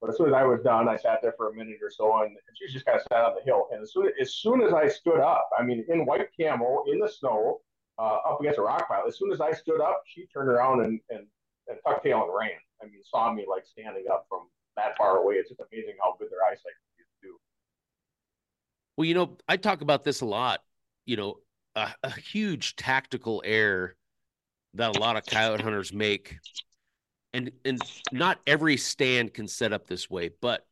but as soon as I was done, I sat there for a minute or so, and she was just kind of sat on the hill. And as soon as soon as I stood up, I mean, in white camo, in the snow, uh, up against a rock pile. As soon as I stood up, she turned around and and, and tucked tail and ran. I mean, saw me like standing up from that far away. It's just amazing how good their eyesight is too. Well, you know, I talk about this a lot. You know, a, a huge tactical error that a lot of coyote hunters make, and and not every stand can set up this way, but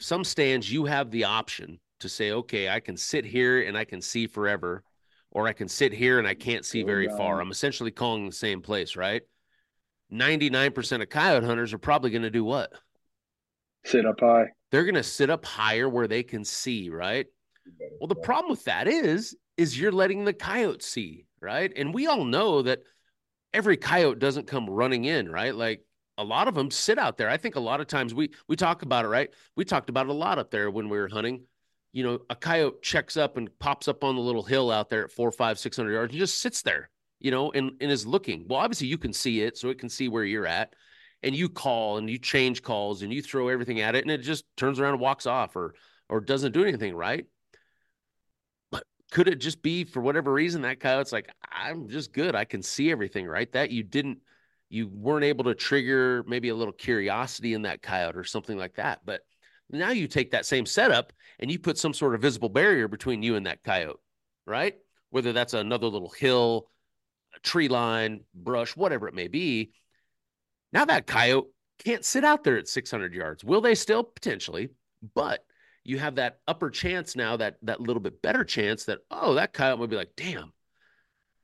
some stands you have the option to say, okay, I can sit here and I can see forever, or I can sit here and I can't see very far. I'm essentially calling the same place, right? ninety-nine percent of coyote hunters are probably going to do what? Sit up high. They're going to sit up higher where they can see, right? Well, the problem with that is, is you're letting the coyote see, right? And we all know that every coyote doesn't come running in, right? Like a lot of them sit out there. I think a lot of times we, we talk about it, right? We talked about it a lot up there when we were hunting. You know, a coyote checks up and pops up on the little hill out there at four, five, six hundred yards and just sits there, you know, and, and is looking. Well, obviously you can see it, so it can see where you're at. And you call and you change calls and you throw everything at it, and it just turns around and walks off or or doesn't do anything, right? But could it just be for whatever reason that coyote's like, I'm just good, I can see everything, right? That you didn't, you weren't able to trigger maybe a little curiosity in that coyote or something like that. But now you take that same setup and you put some sort of visible barrier between you and that coyote, right? Whether that's another little hill, a tree line, brush, whatever it may be. Now that coyote can't sit out there at six hundred yards. Will they still? Potentially, but you have that upper chance now, that that little bit better chance that, oh, that coyote would be like, damn,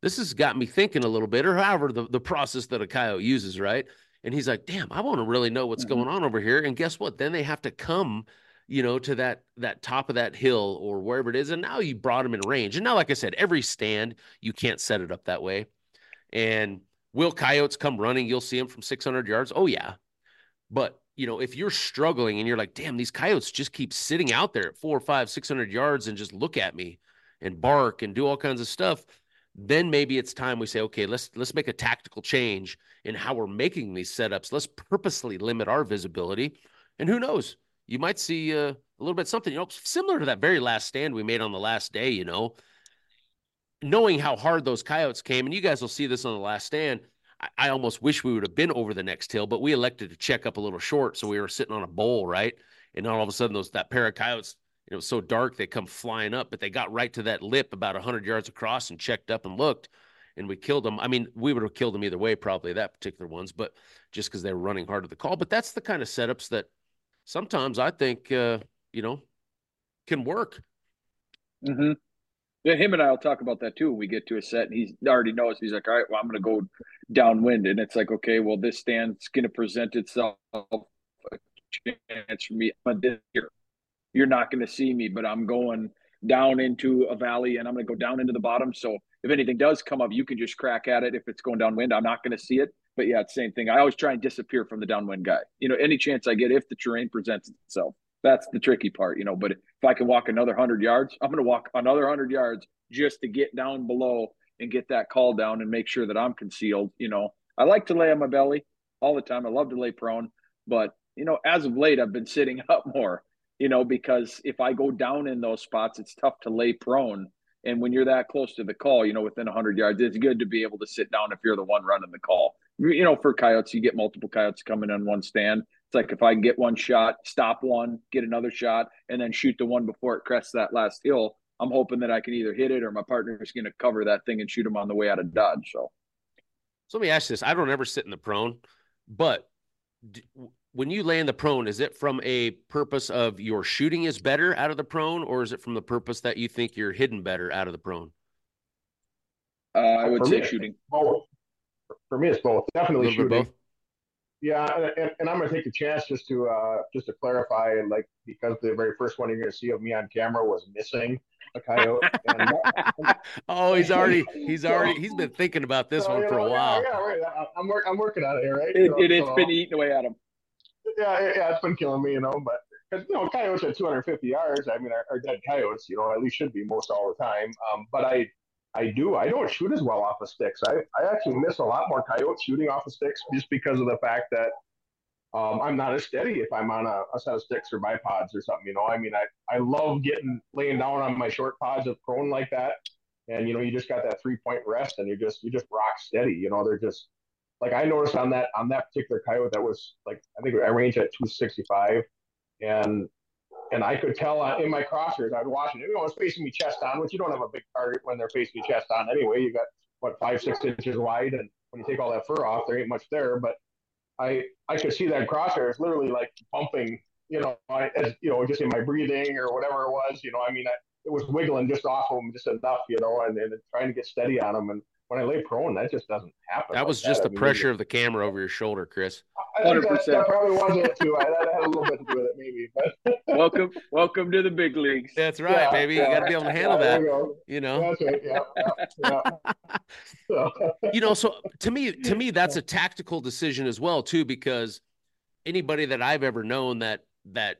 this has got me thinking a little bit, or however the, the process that a coyote uses, right? And he's like, damn, I want to really know what's mm-hmm. going on over here. And guess what? Then they have to come, you know, to that that top of that hill or wherever it is. And now you brought them in range. And now, like I said, every stand, you can't set it up that way. And will coyotes come running? You'll see them from six hundred yards. Oh, yeah. But, you know, if you're struggling and you're like, damn, these coyotes just keep sitting out there at four or five, six hundred yards and just look at me and bark and do all kinds of stuff, then maybe it's time we say, okay, let's let's make a tactical change in how we're making these setups. Let's purposely limit our visibility. And who knows? You might see uh, a little bit something, you know, similar to that very last stand we made on the last day, you know, knowing how hard those coyotes came, and you guys will see this on the last stand, I, I almost wish we would have been over the next hill, but we elected to check up a little short, so we were sitting on a bowl, right? And all of a sudden, those that pair of coyotes, it was so dark, they come flying up, but they got right to that lip about one hundred yards across and checked up and looked, and we killed them. I mean, we would have killed them either way, probably, that particular ones, but just because they were running hard at the call. But that's the kind of setups that sometimes I think, uh, you know, can work. Mm-hmm. Yeah, him and I will talk about that too. We get to a set, and he already knows. He's like, all right, well, I'm going to go downwind. And it's like, okay, well, this stand's going to present itself a chance for me. I'm this year. You're not going to see me, but I'm going down into a valley, and I'm going to go down into the bottom. So if anything does come up, you can just crack at it. If it's going downwind, I'm not going to see it. But, yeah, it's the same thing. I always try and disappear from the downwind guy. You know, any chance I get if the terrain presents itself. That's the tricky part, you know, but if I can walk another one hundred yards, I'm going to walk another one hundred yards just to get down below and get that call down and make sure that I'm concealed. You know, I like to lay on my belly all the time. I love to lay prone, but, you know, as of late, I've been sitting up more, you know, because if I go down in those spots, it's tough to lay prone. And when you're that close to the call, you know, within one hundred yards, it's good to be able to sit down if you're the one running the call. You know, for coyotes, you get multiple coyotes coming on one stand. Like if I get one shot, stop one, get another shot, and then shoot the one before it crests that last hill, I'm hoping that I can either hit it or my partner is going to cover that thing and shoot him on the way out of dodge. So, so let me ask you this. I don't ever sit in the prone, but d- when you lay in the prone, is it from a purpose of your shooting is better out of the prone, or is it from the purpose that you think you're hidden better out of the prone? Uh, I would for say me, shooting. Both. For me, it's both. Definitely shooting. Both. Yeah, and, and I'm going to take a chance just to uh, just to clarify, like, because the very first one you're going to see of me on camera was missing a coyote. And that, oh, he's already he's already he's been thinking about this so, one for know, a while. Yeah, yeah right. I'm work, I'm working on it here, right? It, so, it it's so, been eating away at him. Yeah, yeah, it's been killing me, you know. But because you know, coyotes at two hundred fifty yards, I mean, are, are dead coyotes, you know, at least should be most all the time. Um, but I I do. I don't shoot as well off of sticks. I, I actually miss a lot more coyotes shooting off of sticks just because of the fact that um, I'm not as steady if I'm on a, a set of sticks or bipods or something, you know. I mean, I, I love getting laying down on my short pods of prone like that. And, you know, you just got that three point rest and you're just, you just rock steady. You know, they're just like, I noticed on that, on that particular coyote that was like, I think I ranged at two sixty-five and, and I could tell uh, in my crosshairs, I'd watch it. You know, it's facing me chest on, which you don't have a big target when they're facing you chest on anyway. You got what, five, six inches wide. And when you take all that fur off, there ain't much there, but I, I could see that crosshairs literally like bumping, you know, I, as you know, just in my breathing or whatever it was, you know, I mean, I, it was wiggling just off of them just enough, you know, and, and trying to get steady on them. And when I lay prone, that just doesn't happen. That was like just that. the I mean, pressure of the camera over your shoulder, Chris. I think that, that probably wasn't it, too. I, that had a little bit to do with it, maybe. But. welcome welcome to the big leagues. That's right, yeah, baby. Yeah. You got to be able to handle yeah, that, you, you know. That's right, yeah, yeah, yeah. You know, so to me, to me, that's a tactical decision as well, too, because anybody that I've ever known that that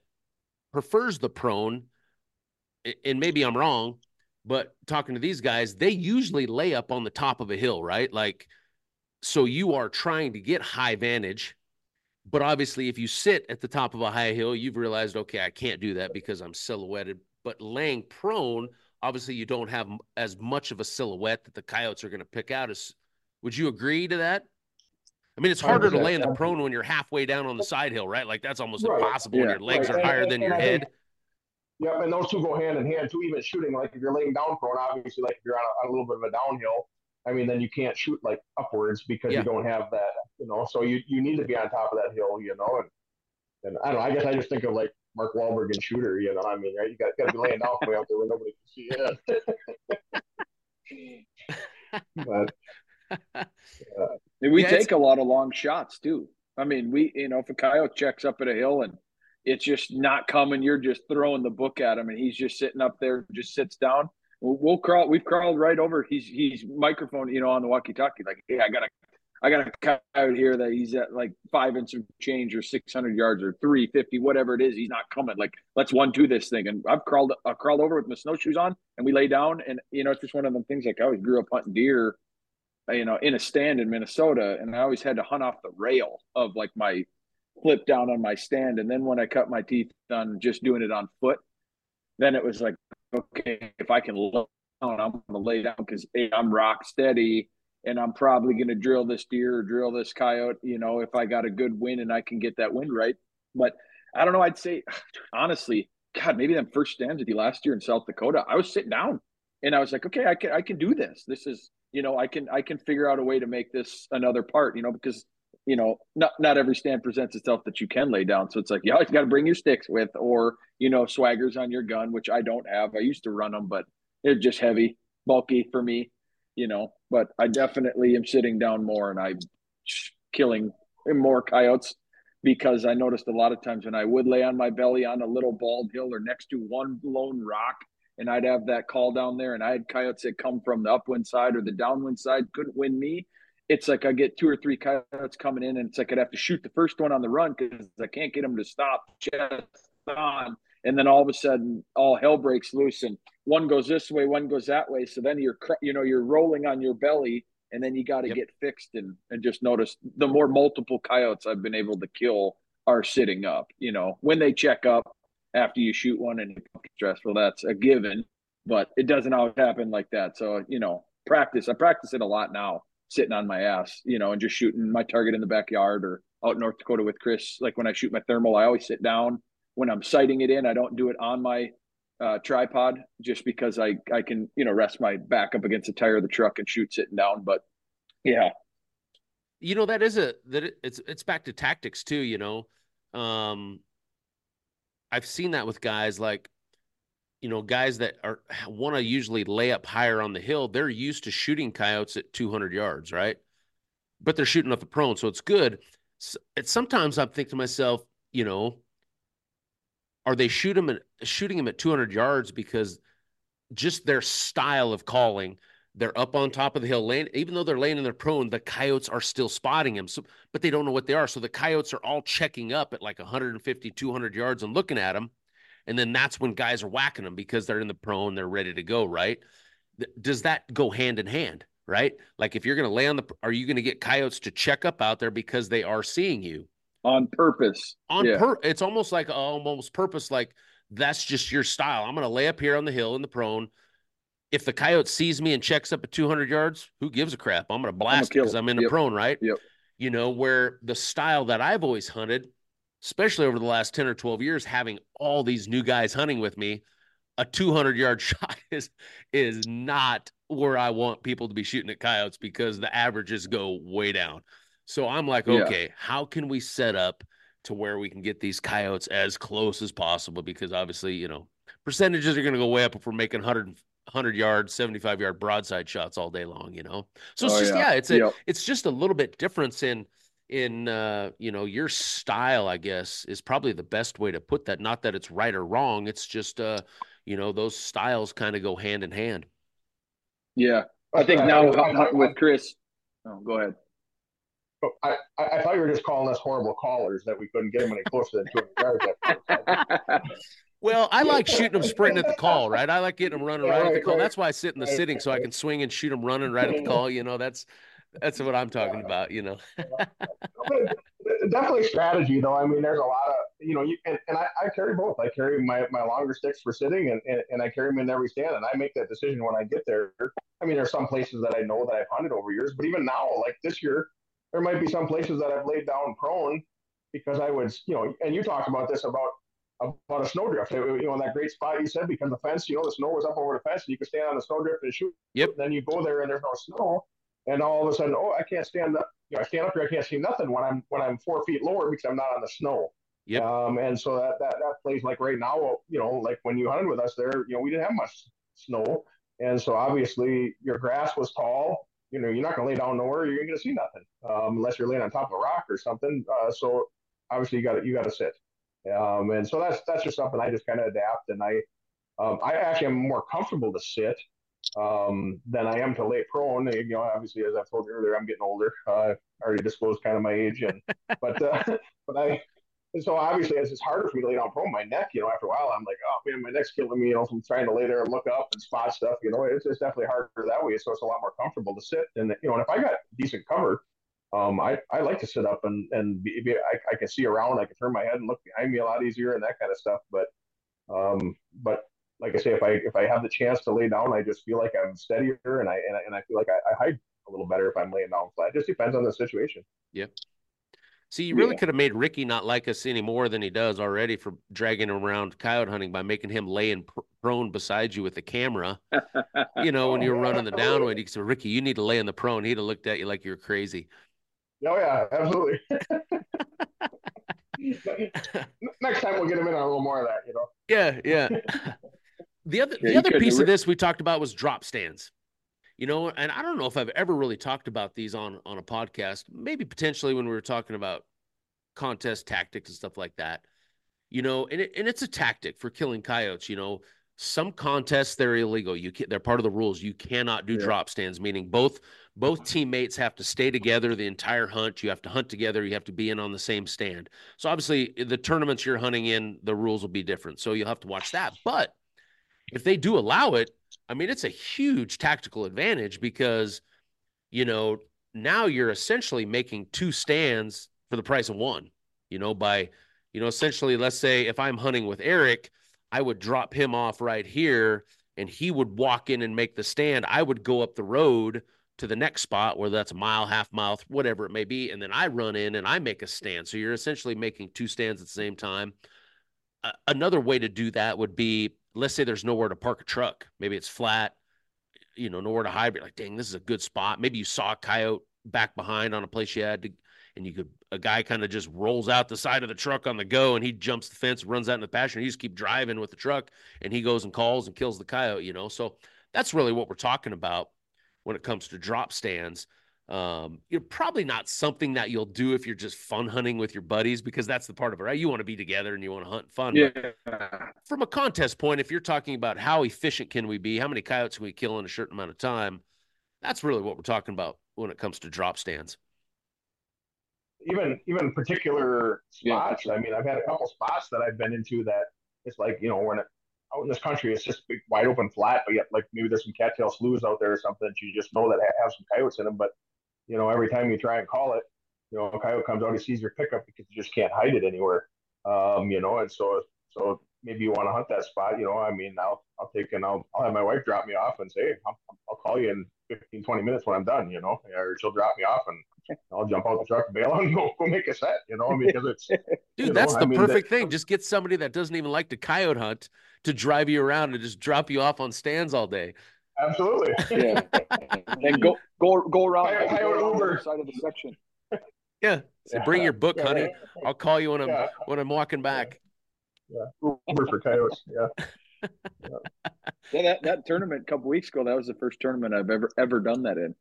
prefers the prone, and maybe I'm wrong, but talking to these guys, they usually lay up on the top of a hill, right? Like, so you are trying to get high vantage, but obviously if you sit at the top of a high hill, you've realized, okay, I can't do that because I'm silhouetted, but laying prone, obviously you don't have as much of a silhouette that the coyotes are going to pick out. As, would you agree to that? I mean, it's harder to lay in the prone when you're halfway down on the side hill, right? Like that's almost right. impossible yeah. when your legs right. are higher than your head. Yep, and those two go hand in hand too. Even shooting, like if you're laying down prone, obviously, like if you're on a, on a little bit of a downhill, I mean, then you can't shoot like upwards because yeah. you don't have that, you know. So you, you need to be on top of that hill, you know. And and I don't know. I guess I just think of like Mark Wahlberg and Shooter, you know. I mean, right? You got got to be laying down way out there where nobody can see it. but, uh, and we yeah, take it's... a lot of long shots too. I mean, we you know, if a coyote checks up at a hill and it's just not coming, you're just throwing the book at him and he's just sitting up there, just sits down. We'll, we'll crawl, we've crawled right over. He's, he's microphone, you know, on the walkie talkie, like, hey, I got a, I got a coyote here that he's at like five and some change or six hundred yards or three fifty, whatever it is. He's not coming. Like, let's one, do this thing. And I've crawled, I crawled over with my snowshoes on and we lay down and, you know, it's just one of them things. Like I always grew up hunting deer, you know, in a stand in Minnesota. And I always had to hunt off the rail of like my, flip down on my stand. And then when I cut my teeth on just doing it on foot, then it was like, okay, if I can look down, I'm going to lay down because hey, I'm rock steady and I'm probably going to drill this deer or drill this coyote, you know, if I got a good wind and I can get that wind right. But I don't know, I'd say, honestly, God, maybe that first stand with you last year in South Dakota, I was sitting down and I was like, okay, I can, I can do this. This is, you know, I can, I can figure out a way to make this another part, you know, because you know, not, not every stand presents itself that you can lay down. So it's like, you always got to bring your sticks with, or, you know, swaggers on your gun, which I don't have. I used to run them, but they're just heavy, bulky for me, you know, but I definitely am sitting down more and I'm killing more coyotes because I noticed a lot of times when I would lay on my belly on a little bald hill or next to one lone rock and I'd have that call down there and I had coyotes that come from the upwind side or the downwind side, couldn't win me. It's like I get two or three coyotes coming in and it's like I'd have to shoot the first one on the run because I can't get them to stop chest on. And then all of a sudden all hell breaks loose and one goes this way, one goes that way. So then you're, you know, you're rolling on your belly and then you got to yep. get fixed and, and just notice the more multiple coyotes I've been able to kill are sitting up, you know, when they check up after you shoot one and it's stressful, that's a given, but it doesn't always happen like that. So, you know, practice, I practice it a lot now. Sitting on my ass, you know, and just shooting my target in the backyard or out in North Dakota with Chris. Like when I shoot my thermal, I always sit down. When I'm sighting it in, I don't do it on my uh, tripod just because I, I can, you know, rest my back up against the tire of the truck and shoot sitting down. But yeah. You know, that is a, that it's, it's back to tactics too, you know. Um, I've seen that with guys like, you know, guys that are want to usually lay up higher on the hill, they're used to shooting coyotes at two hundred yards, right? But they're shooting up the prone, so it's good. So, it's sometimes I'm thinking to myself, you know, are they shoot them at, shooting them at two hundred yards because just their style of calling, they're up on top of the hill laying, even though they're laying in their prone, the coyotes are still spotting them, so, but they don't know what they are. So the coyotes are all checking up at like one fifty, two hundred yards and looking at them. And then that's when guys are whacking them because they're in the prone, they're ready to go, right? th- does that go hand in hand, right? Like if you're going to lay on the, are you going to get coyotes to check up out there because they are seeing you? On purpose. On yeah. pur- It's almost like almost purpose. Like that's just your style. I'm going to lay up here on the hill in the prone. If the coyote sees me and checks up at two hundred yards, who gives a crap? I'm going to blast because I'm, I'm in yep. the prone, right? Yep. You know, where the style that I've always hunted, especially over the last ten or twelve years, having all these new guys hunting with me, a two hundred yard shot is, is not where I want people to be shooting at coyotes because the averages go way down. So I'm like, okay, yeah. how can we set up to where we can get these coyotes as close as possible? Because obviously, you know, percentages are going to go way up if we're making one hundred, one hundred yard, seventy-five yard broadside shots all day long, you know? So it's oh, just, yeah, yeah it's a, yep. it's just a little bit difference in, in, uh, you know, your style, I guess, is probably the best way to put that. Not that it's right or wrong. It's just, uh, you know, those styles kind of go hand in hand. Yeah. I think now with Chris, oh, go ahead. Oh, I, I thought you were just calling us horrible callers that we couldn't get them any closer than two hundred yards. Well, I like shooting them sprinting at the call, right? I like getting them running right at the call. That's why I sit in the sitting so I can swing and shoot them running right at the call. You know, that's that's what I'm talking about, you know. Definitely strategy, though. I mean, there's a lot of, you know, you, and, and I, I carry both. I carry my, my longer sticks for sitting, and, and, and I carry them in every stand, and I make that decision when I get there. I mean, there's some places that I know that I've hunted over years, but even now, like this year, there might be some places that I've laid down prone because I would, you know, and you talked about this about about a snowdrift, you know, in that great spot you said, because the fence, you know, the snow was up over the fence and you could stand on the snowdrift and shoot. Yep. And then you go there and there's no snow. And all of a sudden, oh, I can't stand up. You know, I stand up here, I can't see nothing when I'm when I'm four feet lower because I'm not on the snow. Yep. Um, and so that, that that plays like right now, you know, like when you hunted with us there, you know, we didn't have much snow. And so obviously your grass was tall. You know, you're not going to lay down nowhere. You're going to see nothing um, unless you're laying on top of a rock or something. Uh, so obviously you got you got to sit. Um, and so that's that's just something I just kind of adapt. And I um, I actually am more comfortable to sit um, than I am to lay prone. You know, obviously, as I've told you earlier, I'm getting older. Uh, I already disclosed kind of my age. And but uh, but I and so obviously it's harder for me to lay down prone. My neck, you know, after a while, I'm like, oh man, my neck's killing me. You know, from trying to lay there and look up and spot stuff. You know, it's, it's definitely harder that way. So it's a lot more comfortable to sit. And you know, and if I got decent cover. Um, I, I like to sit up and, and be, be, I, I can see around, I can turn my head and look behind me a lot easier and that kind of stuff. But, um, but like I say, if I, if I have the chance to lay down, I just feel like I'm steadier and I, and I, and I feel like I, I hide a little better if I'm laying down flat. It just depends on the situation. Yeah. See, you really yeah. could have made Ricky not like us any more than he does already for dragging him around coyote hunting by making him lay in pr- prone beside you with the camera. You know, when you're running the downwind, you said, Ricky, you need to lay in the prone. He'd have looked at you like you're crazy. Oh, yeah, absolutely. Next time we'll get him in on a little more of that, you know? Yeah, yeah. The other yeah, the other piece of this we talked about was drop stands. You know, and I don't know if I've ever really talked about these on, on a podcast, maybe potentially when we were talking about contest tactics and stuff like that. You know, and it, and it's a tactic for killing coyotes, you know. Some contests, they're illegal. You can, they're part of the rules. You cannot do yeah. drop stands, meaning both both teammates have to stay together the entire hunt. You have to hunt together. You have to be in on the same stand. So obviously, the tournaments you're hunting in, the rules will be different. So you'll have to watch that. But if they do allow it, I mean, it's a huge tactical advantage because, you know, now you're essentially making two stands for the price of one, you know, by, you know, essentially, let's say if I'm hunting with Eric, I would drop him off right here and he would walk in and make the stand. I would go up the road to the next spot, whether that's a mile, half mile, whatever it may be. And then I run in and I make a stand. So you're essentially making two stands at the same time. Uh, another way to do that would be, let's say there's nowhere to park a truck. Maybe it's flat, you know, nowhere to hide. You're like, dang, this is a good spot. Maybe you saw a coyote back behind on a place you had to, and you could, a guy kind of just rolls out the side of the truck on the go and he jumps the fence, runs out in the pasture. And you just keep driving with the truck and he goes and calls and kills the coyote, you know? So that's really what we're talking about when it comes to drop stands. Um, you're probably not something that you'll do if you're just fun hunting with your buddies, because that's the part of it, right? You want to be together and you want to hunt fun. Yeah. From a contest point, if you're talking about how efficient can we be, how many coyotes can we kill in a certain amount of time? That's really what we're talking about when it comes to drop stands. Even even particular spots. Yeah. I mean, I've had a couple spots that I've been into that it's like, you know, when out in this country, it's just big, wide open flat, but yet like maybe there's some cattail sloughs out there or something that you just know that have some coyotes in them. But, you know, every time you try and call it, you know, a coyote comes out, he sees your pickup because you just can't hide it anywhere. Um, you know, and so, so maybe you want to hunt that spot, you know, I mean, I'll, I'll take and I'll, I'll have my wife drop me off and say, hey, I'll, I'll call you in fifteen, twenty minutes when I'm done, you know, or she'll drop me off and I'll jump out the truck and bail out and go, go make a set, you know, because it's, dude, that's know, the I mean, perfect that, thing. Just get somebody that doesn't even like to coyote hunt to drive you around and just drop you off on stands all day. Absolutely. Yeah. And go, go, go around, I, I, I go around Uber. The side of the section. Yeah. So yeah. Bring your book, yeah, honey. Yeah. I'll call you when I'm, yeah. when I'm walking back. Yeah. Uber for coyotes. Yeah. Yeah. Yeah, that, that tournament a couple weeks ago, that was the first tournament I've ever, ever done that in.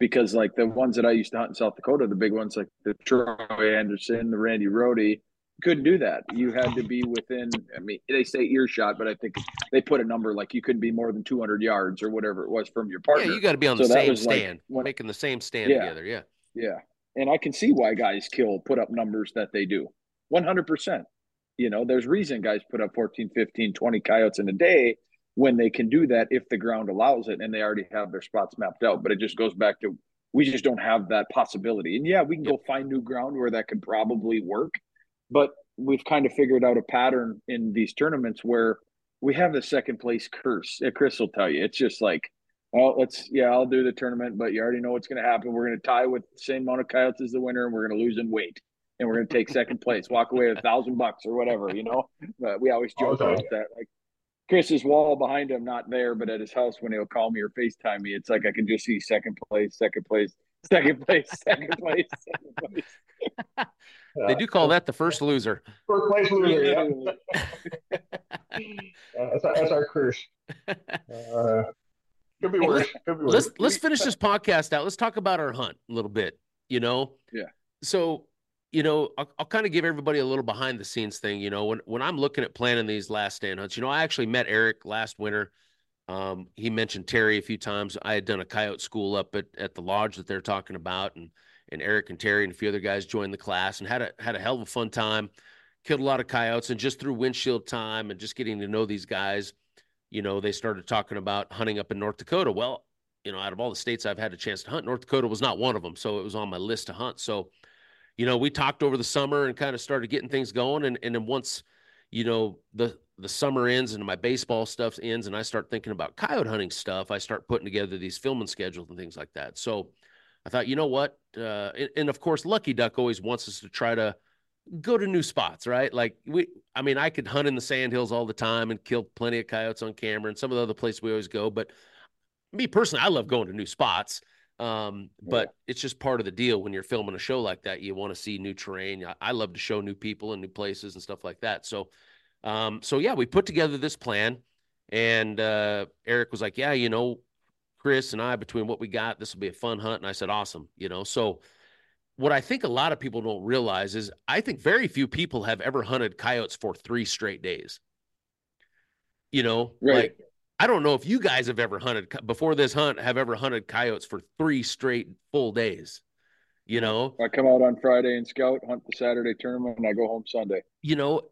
Because, like, the ones that I used to hunt in South Dakota, the big ones like the Troy Anderson, the Randy Rohde, couldn't do that. You had to be within, I mean, they say earshot, but I think they put a number like you couldn't be more than two hundred yards or whatever it was from your partner. Yeah, you got to be on so the same stand, like when, making the same stand yeah, together, yeah. Yeah, and I can see why guys kill, put up numbers that they do, one hundred percent. You know, there's reason guys put up fourteen, fifteen, twenty coyotes in a day, when they can do that if the ground allows it and they already have their spots mapped out. But it just goes back to, we just don't have that possibility. And yeah, we can go find new ground where that could probably work, but we've kind of figured out a pattern in these tournaments where we have the second place curse. Chris will tell you, it's just like, well, let's, yeah, I'll do the tournament, but you already know what's going to happen. We're going to tie with the same amount of coyotes as the winner, and we're going to lose in weight. And we're going to take second place, walk away with a thousand bucks or whatever, you know, but we always joke about okay. that. Like, Chris's wall behind him, not there, but at his house when he'll call me or FaceTime me, it's like I can just see second place, second place, second place, second place, second place. Uh, they do call that the first loser. First place loser, yeah. uh, that's, our, that's our curse. Uh, could be worse. Could be worse. Let's, let's finish this podcast out. Let's talk about our hunt a little bit, you know? Yeah. So, you know, I'll, I'll kind of give everybody a little behind the scenes thing. You know, when, when I'm looking at planning these last stand hunts, you know, I actually met Eric last winter. Um, he mentioned Terry a few times. I had done a coyote school up at, at the lodge that they're talking about. And, and Eric and Terry and a few other guys joined the class and had a, had a hell of a fun time, killed a lot of coyotes. And just through windshield time and just getting to know these guys, you know, they started talking about hunting up in North Dakota. Well, you know, out of all the states I've had a chance to hunt, North Dakota was not one of them. So it was on my list to hunt. So, you know, we talked over the summer and kind of started getting things going. And, and then once, you know, the, the summer ends and my baseball stuff ends and I start thinking about coyote hunting stuff, I start putting together these filming schedules and things like that. So I thought, you know what? Uh, and, and of course, Lucky Duck always wants us to try to go to new spots, right? Like we, I mean, I could hunt in the sandhills all the time and kill plenty of coyotes on camera and some of the other places we always go. But me personally, I love going to new spots. Um, but yeah. It's just part of the deal when you're filming a show like that. You want to see new terrain. I, I love to show new people and new places and stuff like that. So, um, so yeah, we put together this plan and, uh, Eric was like, yeah, you know, Chris and I, between what we got, this will be a fun hunt. And I said, awesome. You know, so what I think a lot of people don't realize is I think very few people have ever hunted coyotes for three straight days, you know, right. Like, I don't know if you guys have ever hunted before this hunt, have ever hunted coyotes for three straight full days, you know, I come out on Friday and scout, hunt the Saturday tournament, and I go home Sunday. You know,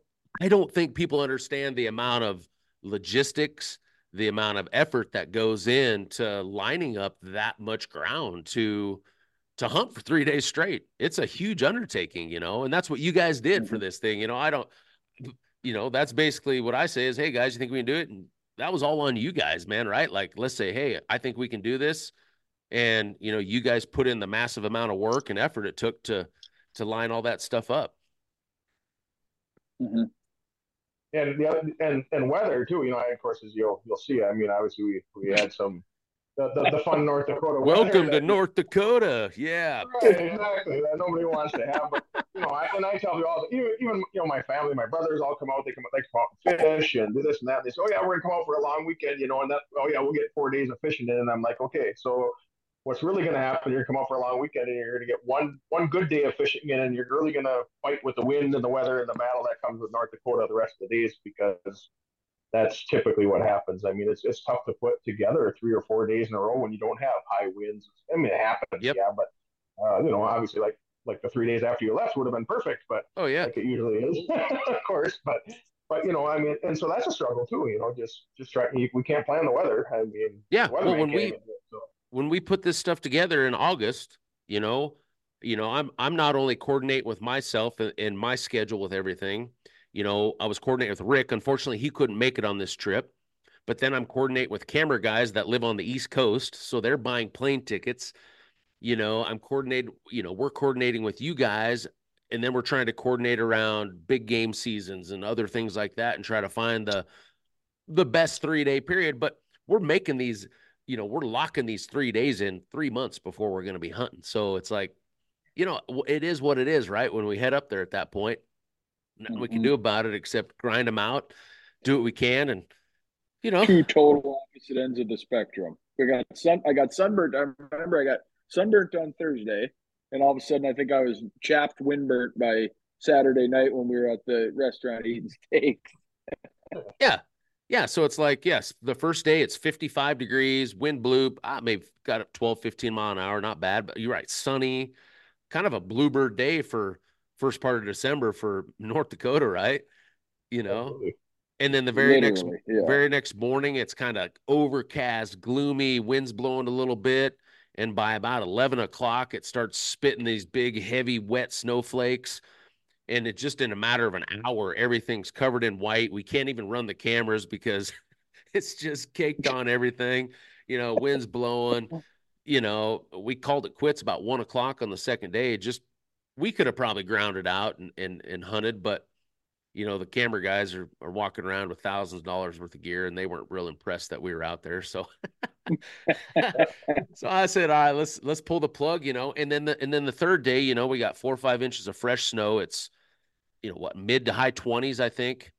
I don't think people understand the amount of logistics, the amount of effort that goes into lining up that much ground to, to hunt for three days straight. It's a huge undertaking, you know, and that's what you guys did for this thing. You know, I don't, you know, that's basically what I say is, hey guys, you think we can do it? And that was all on you guys, man, right? Like, let's say, hey, I think we can do this. And, you know, you guys put in the massive amount of work and effort it took to, to line all that stuff up. Mm-hmm. And the other, and, and weather too, you know, of course, as you'll, you'll see, I mean, obviously we, we had some, the, the, the fun North Dakota. Welcome to that, North Dakota. Yeah. Right, exactly. That nobody wants to have, but, you know, I, and I tell you all, even, even, you know, my family, my brothers all come out, they come out, they come out and fish and do this and that. And they say, oh yeah, we're gonna come out for a long weekend, you know, and that, oh yeah, we'll get four days of fishing in. And I'm like, okay, so what's really going to happen, you're going to come out for a long weekend and you're going to get one, one good day of fishing in, and you're really going to fight with the wind and the weather and the battle that comes with North Dakota the rest of the days, because that's typically what happens. I mean, it's it's tough to put together three or four days in a row when you don't have high winds. I mean, it happens, yep. yeah, but, uh, you know, obviously, like like the three days after you left would have been perfect, but oh yeah, like it usually is, of course, but But, you know, I mean, and so that's a struggle too, you know, just, just try, we can't plan the weather. I mean, yeah, well, when we, it, so. when we put this stuff together in August, you know, you know, I'm, I'm not only coordinating with myself and, and my schedule with everything, you know, I was coordinating with Rick. Unfortunately, he couldn't make it on this trip, but then I'm coordinating with camera guys that live on the East Coast. So they're buying plane tickets, you know, I'm coordinated, you know, we're coordinating with you guys. And then we're trying to coordinate around big game seasons and other things like that and try to find the the best three-day period. But we're making these, you know, we're locking these three days in three months before we're going to be hunting. So it's like, you know, it is what it is, right? When we head up there at that point, nothing mm-hmm. we can do about it except grind them out, do what we can, and, you know. Two total opposite ends of the spectrum. We got sun. I got sunburnt. I remember I got sunburnt on Thursday. And all of a sudden, I think I was chapped, windburnt by Saturday night when we were at the restaurant eating steaks. yeah. Yeah. So it's like, yes, the first day it's fifty-five degrees, wind blew. I may have got up twelve, fifteen mile an hour. Not bad, but you're right. Sunny, kind of a bluebird day for first part of December for North Dakota, right? You know? Absolutely. And then the very Literally, next yeah. very next morning, it's kind of overcast, gloomy, wind's blowing a little bit. And by about eleven o'clock, it starts spitting these big, heavy, wet snowflakes. And it just in a matter of an hour, everything's covered in white. We can't even run the cameras because it's just caked on everything. You know, wind's blowing. You know, we called it quits about one o'clock on the second day. Just we could have probably grounded out and, and, and hunted. But, you know, the camera guys are, are walking around with thousands of dollars worth of gear, and they weren't real impressed that we were out there. So so I said, all right, let's, let's pull the plug, you know, and then the, and then the third day, you know, we got four or five inches of fresh snow. It's, you know, what, mid to high twenties, I think,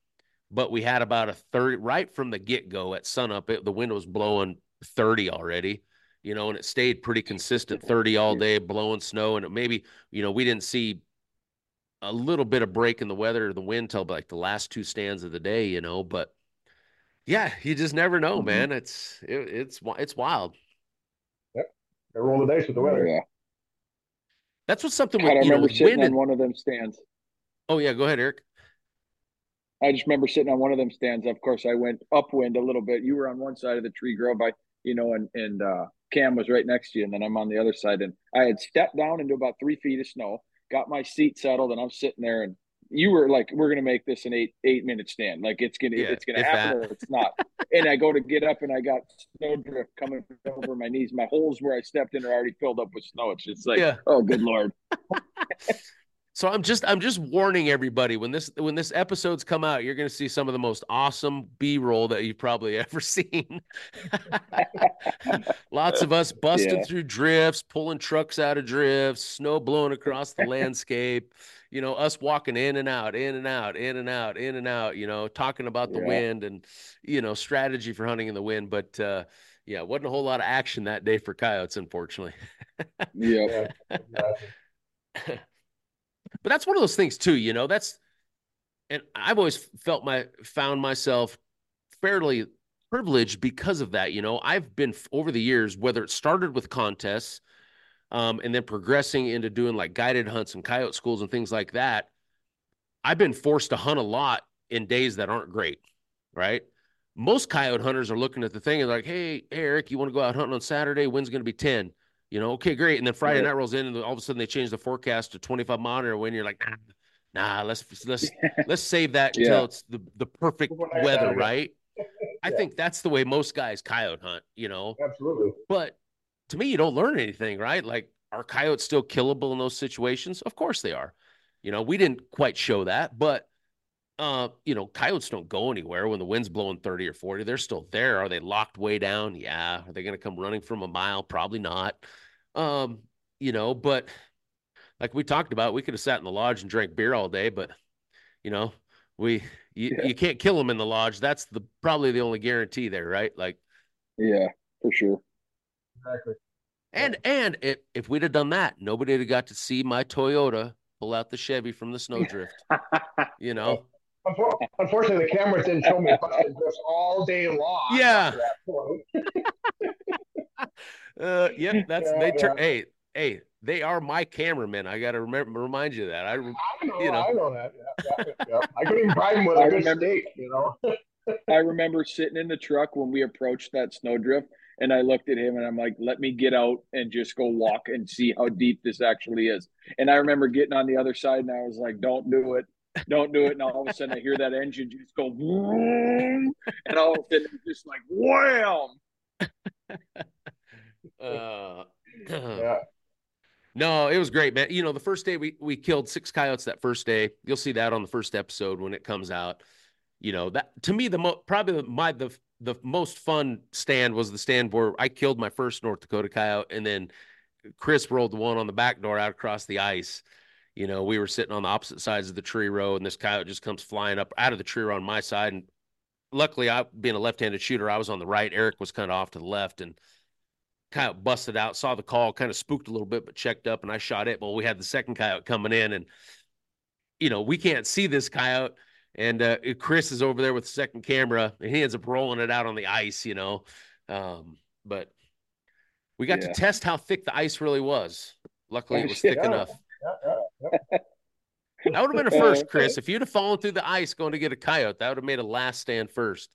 but we had about a thirty right from the get go at sunup. It, the wind was blowing thirty already, you know, and it stayed pretty consistent, thirty all day blowing snow. And it maybe, you know, we didn't see a little bit of break in the weather or the wind till like the last two stands of the day, you know, but yeah, you just never know, mm-hmm. man. It's, it, it's, it's wild. Yep. They're rolling the dice with the weather. Yeah. That's what's something. God, with, I remember know, sitting on and... one of them stands. Oh yeah. Go ahead, Eric. I just remember sitting on one of them stands. Of course I went upwind a little bit. You were on one side of the tree grove by, you know, and, and, uh, Cam was right next to you. And then I'm on the other side, and I had stepped down into about three feet of snow, got my seat settled, and I'm sitting there, and you were like, we're going to make this an eight, eight minute stand. Like it's going to, yeah, it's going to happen that. Or it's not. And I go to get up, and I got snow drift coming over my knees. My holes where I stepped in are already filled up with snow. It's just like, yeah. Oh, good Lord. So I'm just, I'm just warning everybody, when this, when this episode's come out, you're going to see some of the most awesome B-roll that you've probably ever seen. Lots of us busting yeah. through drifts, pulling trucks out of drifts, snow blowing across the landscape, you know, us walking in and out, in and out, in and out, in and out, you know, talking about the yeah. wind and, you know, strategy for hunting in the wind. But, uh, yeah, wasn't a whole lot of action that day for coyotes, unfortunately. yeah. yeah. But that's one of those things too, you know, that's, and I've always felt my, found myself fairly privileged because of that. You know, I've been over the years, whether it started with contests um, and then progressing into doing like guided hunts and coyote schools and things like that. I've been forced to hunt a lot in days that aren't great. Right. Most coyote hunters are looking at the thing and like, hey, Eric, you want to go out hunting on Saturday? When's going to be ten? You know, okay, great. And then Friday yeah. night rolls in, and all of a sudden they change the forecast to twenty-five mile an hour wind. You're like, nah, nah, let's let's let's save that yeah. until it's the, the perfect weather, right? yeah. I think that's the way most guys coyote hunt, you know. Absolutely. But to me, you don't learn anything, right? Like, are coyotes still killable in those situations? Of course they are. You know, we didn't quite show that, but uh, you know, coyotes don't go anywhere when the wind's blowing thirty or forty. They're still there. Are they locked way down? Yeah. Are they going to come running from a mile? Probably not. Um, you know, but like we talked about, we could have sat in the lodge and drank beer all day, but you know, we, you, yeah. you can't kill them in the lodge. That's the, probably the only guarantee there, right? Like, yeah, for sure. Exactly. And, yeah. and it, if we'd have done that, nobody would have got to see my Toyota pull out the Chevy from the snowdrift, you know? Unfortunately, the cameras didn't show me all day long. Yeah. uh, yep. That's yeah, they turn. Yeah. Hey, hey. They are my cameramen. I got to remember, remind you of that. I, I know, you know. I know that. Yeah, yeah, yeah. I couldn't bribe him with a good steak, you know. I remember sitting in the truck when we approached that snowdrift, and I looked at him and I'm like, let me get out and just go walk and see how deep this actually is. And I remember getting on the other side and I was like, don't do it. Don't do it. And all of a sudden I hear that engine just go, vroom, and all of a sudden it's just like, wham. Uh, yeah. No, it was great, man. You know, the first day we, we killed six coyotes that first day. You'll see that on the first episode when it comes out. You know, that to me, the mo- probably my the the most fun stand was the stand where I killed my first North Dakota coyote, and then Chris rolled the one on the back door out across the ice. You know, we were sitting on the opposite sides of the tree row, and this coyote just comes flying up out of the tree row on my side. And luckily, I being a left-handed shooter, I was on the right. Eric was kind of off to the left, and coyote busted out, saw the call, kind of spooked a little bit, but checked up, and I shot it. Well, we had the second coyote coming in, and, you know, we can't see this coyote. And uh, Chris is over there with the second camera, and he ends up rolling it out on the ice, you know. Um, but we got yeah. to test how thick the ice really was. Luckily, it was thick yeah. enough. Yeah, yeah, yeah. That would have been a first, Chris. If you'd have fallen through the ice going to get a coyote, that would have made a last stand first,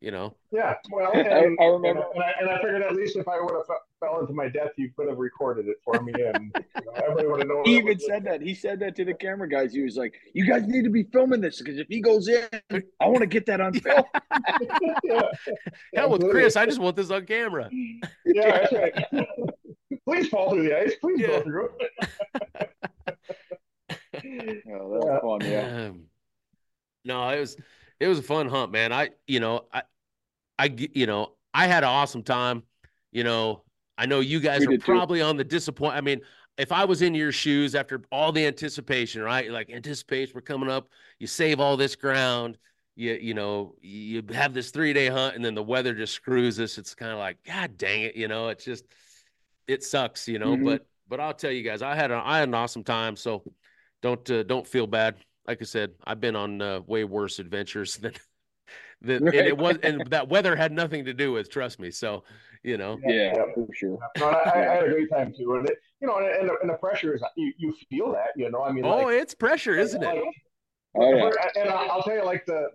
you know. Yeah, well, and, I remember. And I, and I figured at least if I would have fell into my death, you could have recorded it for me, and you know, everybody would have known. He even said that. He said that to the camera guys. He was like, "You guys need to be filming this because if he goes in, I want to get that on film." Yeah. Hell with Chris, I just want this on camera. Yeah, that's right. Please fall through the ice. Please yeah. go through. Oh, that's fun, yeah. Um, no, it was. It was a fun hunt, man. I, you know, I, I, you know, I had an awesome time. You know, I know you guys we are probably too. on the disappoint. I mean, if I was in your shoes after all the anticipation, right? Like anticipation, we're coming up. You save all this ground. You, you know, you have this three day hunt, and then the weather just screws us. It's kind of like, God dang it, you know. It's just, it sucks, you know. Mm-hmm. But, but I'll tell you guys, I had an, I had an awesome time. So, don't, uh, don't feel bad. Like I said, I've been on uh, way worse adventures than, than right. and it was, and that weather had nothing to do with. Trust me. So, you know, yeah, yeah for sure. No, I, I had a great time too, and it, you know, and the, and the pressure is you, you feel that, you know. I mean, oh, like, it's pressure, like, isn't like, it? Oh, yeah. And I'll tell you, like the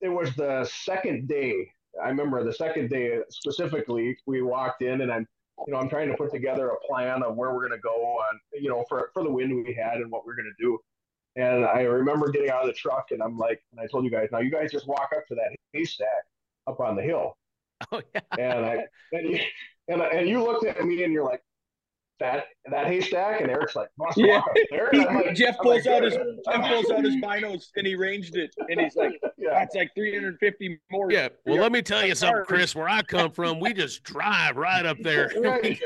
it was the second day. I remember the second day specifically. We walked in, and I'm, you know, I'm trying to put together a plan of where we're going to go on, you know, for for the wind we had and what we're going to do. And I remember getting out of the truck, and I'm like, and I told you guys, now you guys just walk up to that haystack up on the hill. Oh yeah. And I and you, and, I, and you looked at me, and you're like, that that haystack, and Eric's like, must yeah. walk up there. And I'm like, Geoff pulls like, out his Geoff pulls out his binos, and he ranged it, and he's like, yeah. that's like three hundred fifty more. Yeah. Well, yeah. let me tell you something, Chris. Where I come from, we just drive right up there. Right.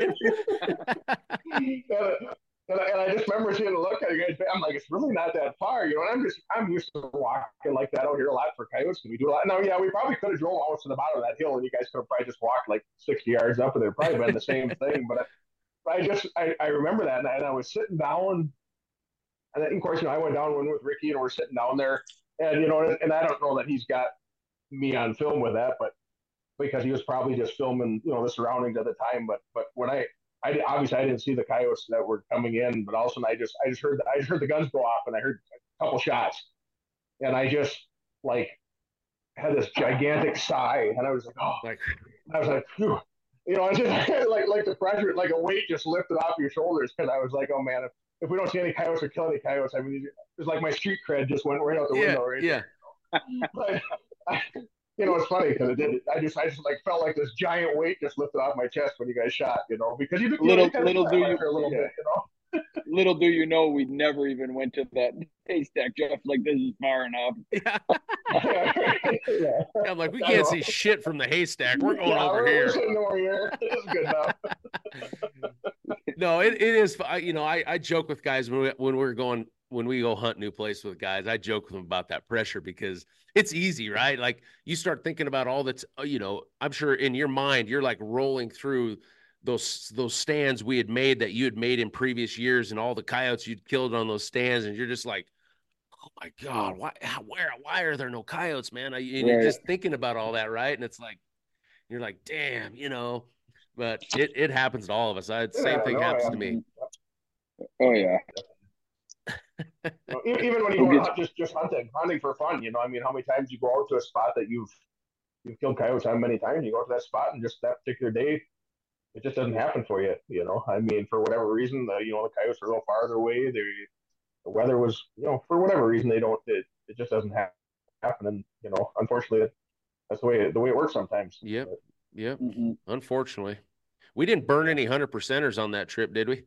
And I, and I just remember seeing a look at you guys. I'm like, it's really not that far, you know. And I'm just, I'm used to walking like that out here a lot for coyotes. We do a lot. Now, yeah, we probably could have drove almost to the bottom of that hill, and you guys could have probably just walked like sixty yards up, and they'd probably been the same thing. But I, but I just, I, I remember that, and I, and I was sitting down, and then, of course, you know, I went down with Ricky, and we're sitting down there, and you know, and I don't know that he's got me on film with that, but because he was probably just filming, you know, the surroundings at the time. But, but when I. I obviously I didn't see the coyotes that were coming in, but also I just I just heard I just heard the guns go off, and I heard a couple shots, and I just like had this gigantic sigh, and I was like, oh, like, I was like, phew. You know, I just like like the pressure, like a weight just lifted off your shoulders, because I was like, oh man, if, if we don't see any coyotes or kill any coyotes, I mean, it's like my street cred just went right out the yeah, window, right? Yeah. There, you know? But, you know, it's funny because it did. I just, I just like felt like this giant weight just lifted off my chest when you guys shot. You know, because you little, little do you, little, bit, you know, little do you know, we never even went to that haystack, Geoff. Like, this is far enough. Yeah. Yeah. I'm like, we can't see shit from the haystack. We're going yeah, over, we're here. over here. This is good enough. No, it, it is. You know, I, I joke with guys when we, when we're going when we go hunt new places with guys. I joke with them about that pressure because it's easy, right? Like, you start thinking about all that's, you know, I'm sure in your mind, you're like rolling through those, those stands we had made that you had made in previous years and all the coyotes you'd killed on those stands. And you're just like, oh my God, why, how, where, why are there no coyotes, man? I, and you're just thinking about all that. Right. And it's like, you're like, damn, you know, but it, it happens to all of us. I, same yeah, thing no, happens I, to me. Oh yeah. Even when you go out, just just hunting, hunting for fun, you know. I mean, how many times you go out to a spot that you've you've killed coyotes? How many times you go out to that spot, and just that particular day, it just doesn't happen for you, you know. I mean, for whatever reason, the, you know, the coyotes are a little farther away. They, the weather was, you know, for whatever reason, they don't. It, it just doesn't ha- happen, and you know, unfortunately, that's the way the way it works sometimes. Yep, but, yep. Mm-hmm. Unfortunately, we didn't burn any hundred percenters on that trip, did we?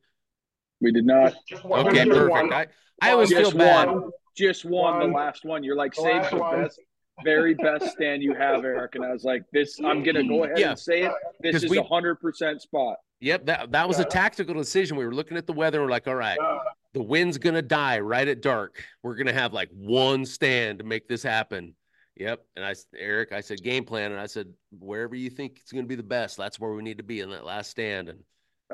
We did not. Just, just one, okay, perfect. One. I, I always just feel bad. One, just one, one, the last one. You're like, save the one. best, very best stand you have, Eric. And I was like, this, I'm going to go ahead yeah. and say it. This is we, one hundred percent spot. Yep, that, that was yeah. a tactical decision. We were looking at the weather. We're like, all right, yeah. the wind's going to die right at dark. We're going to have like one stand to make this happen. Yep. And I, Eric, I said game plan. And I said, wherever you think it's going to be the best, that's where we need to be in that last stand. And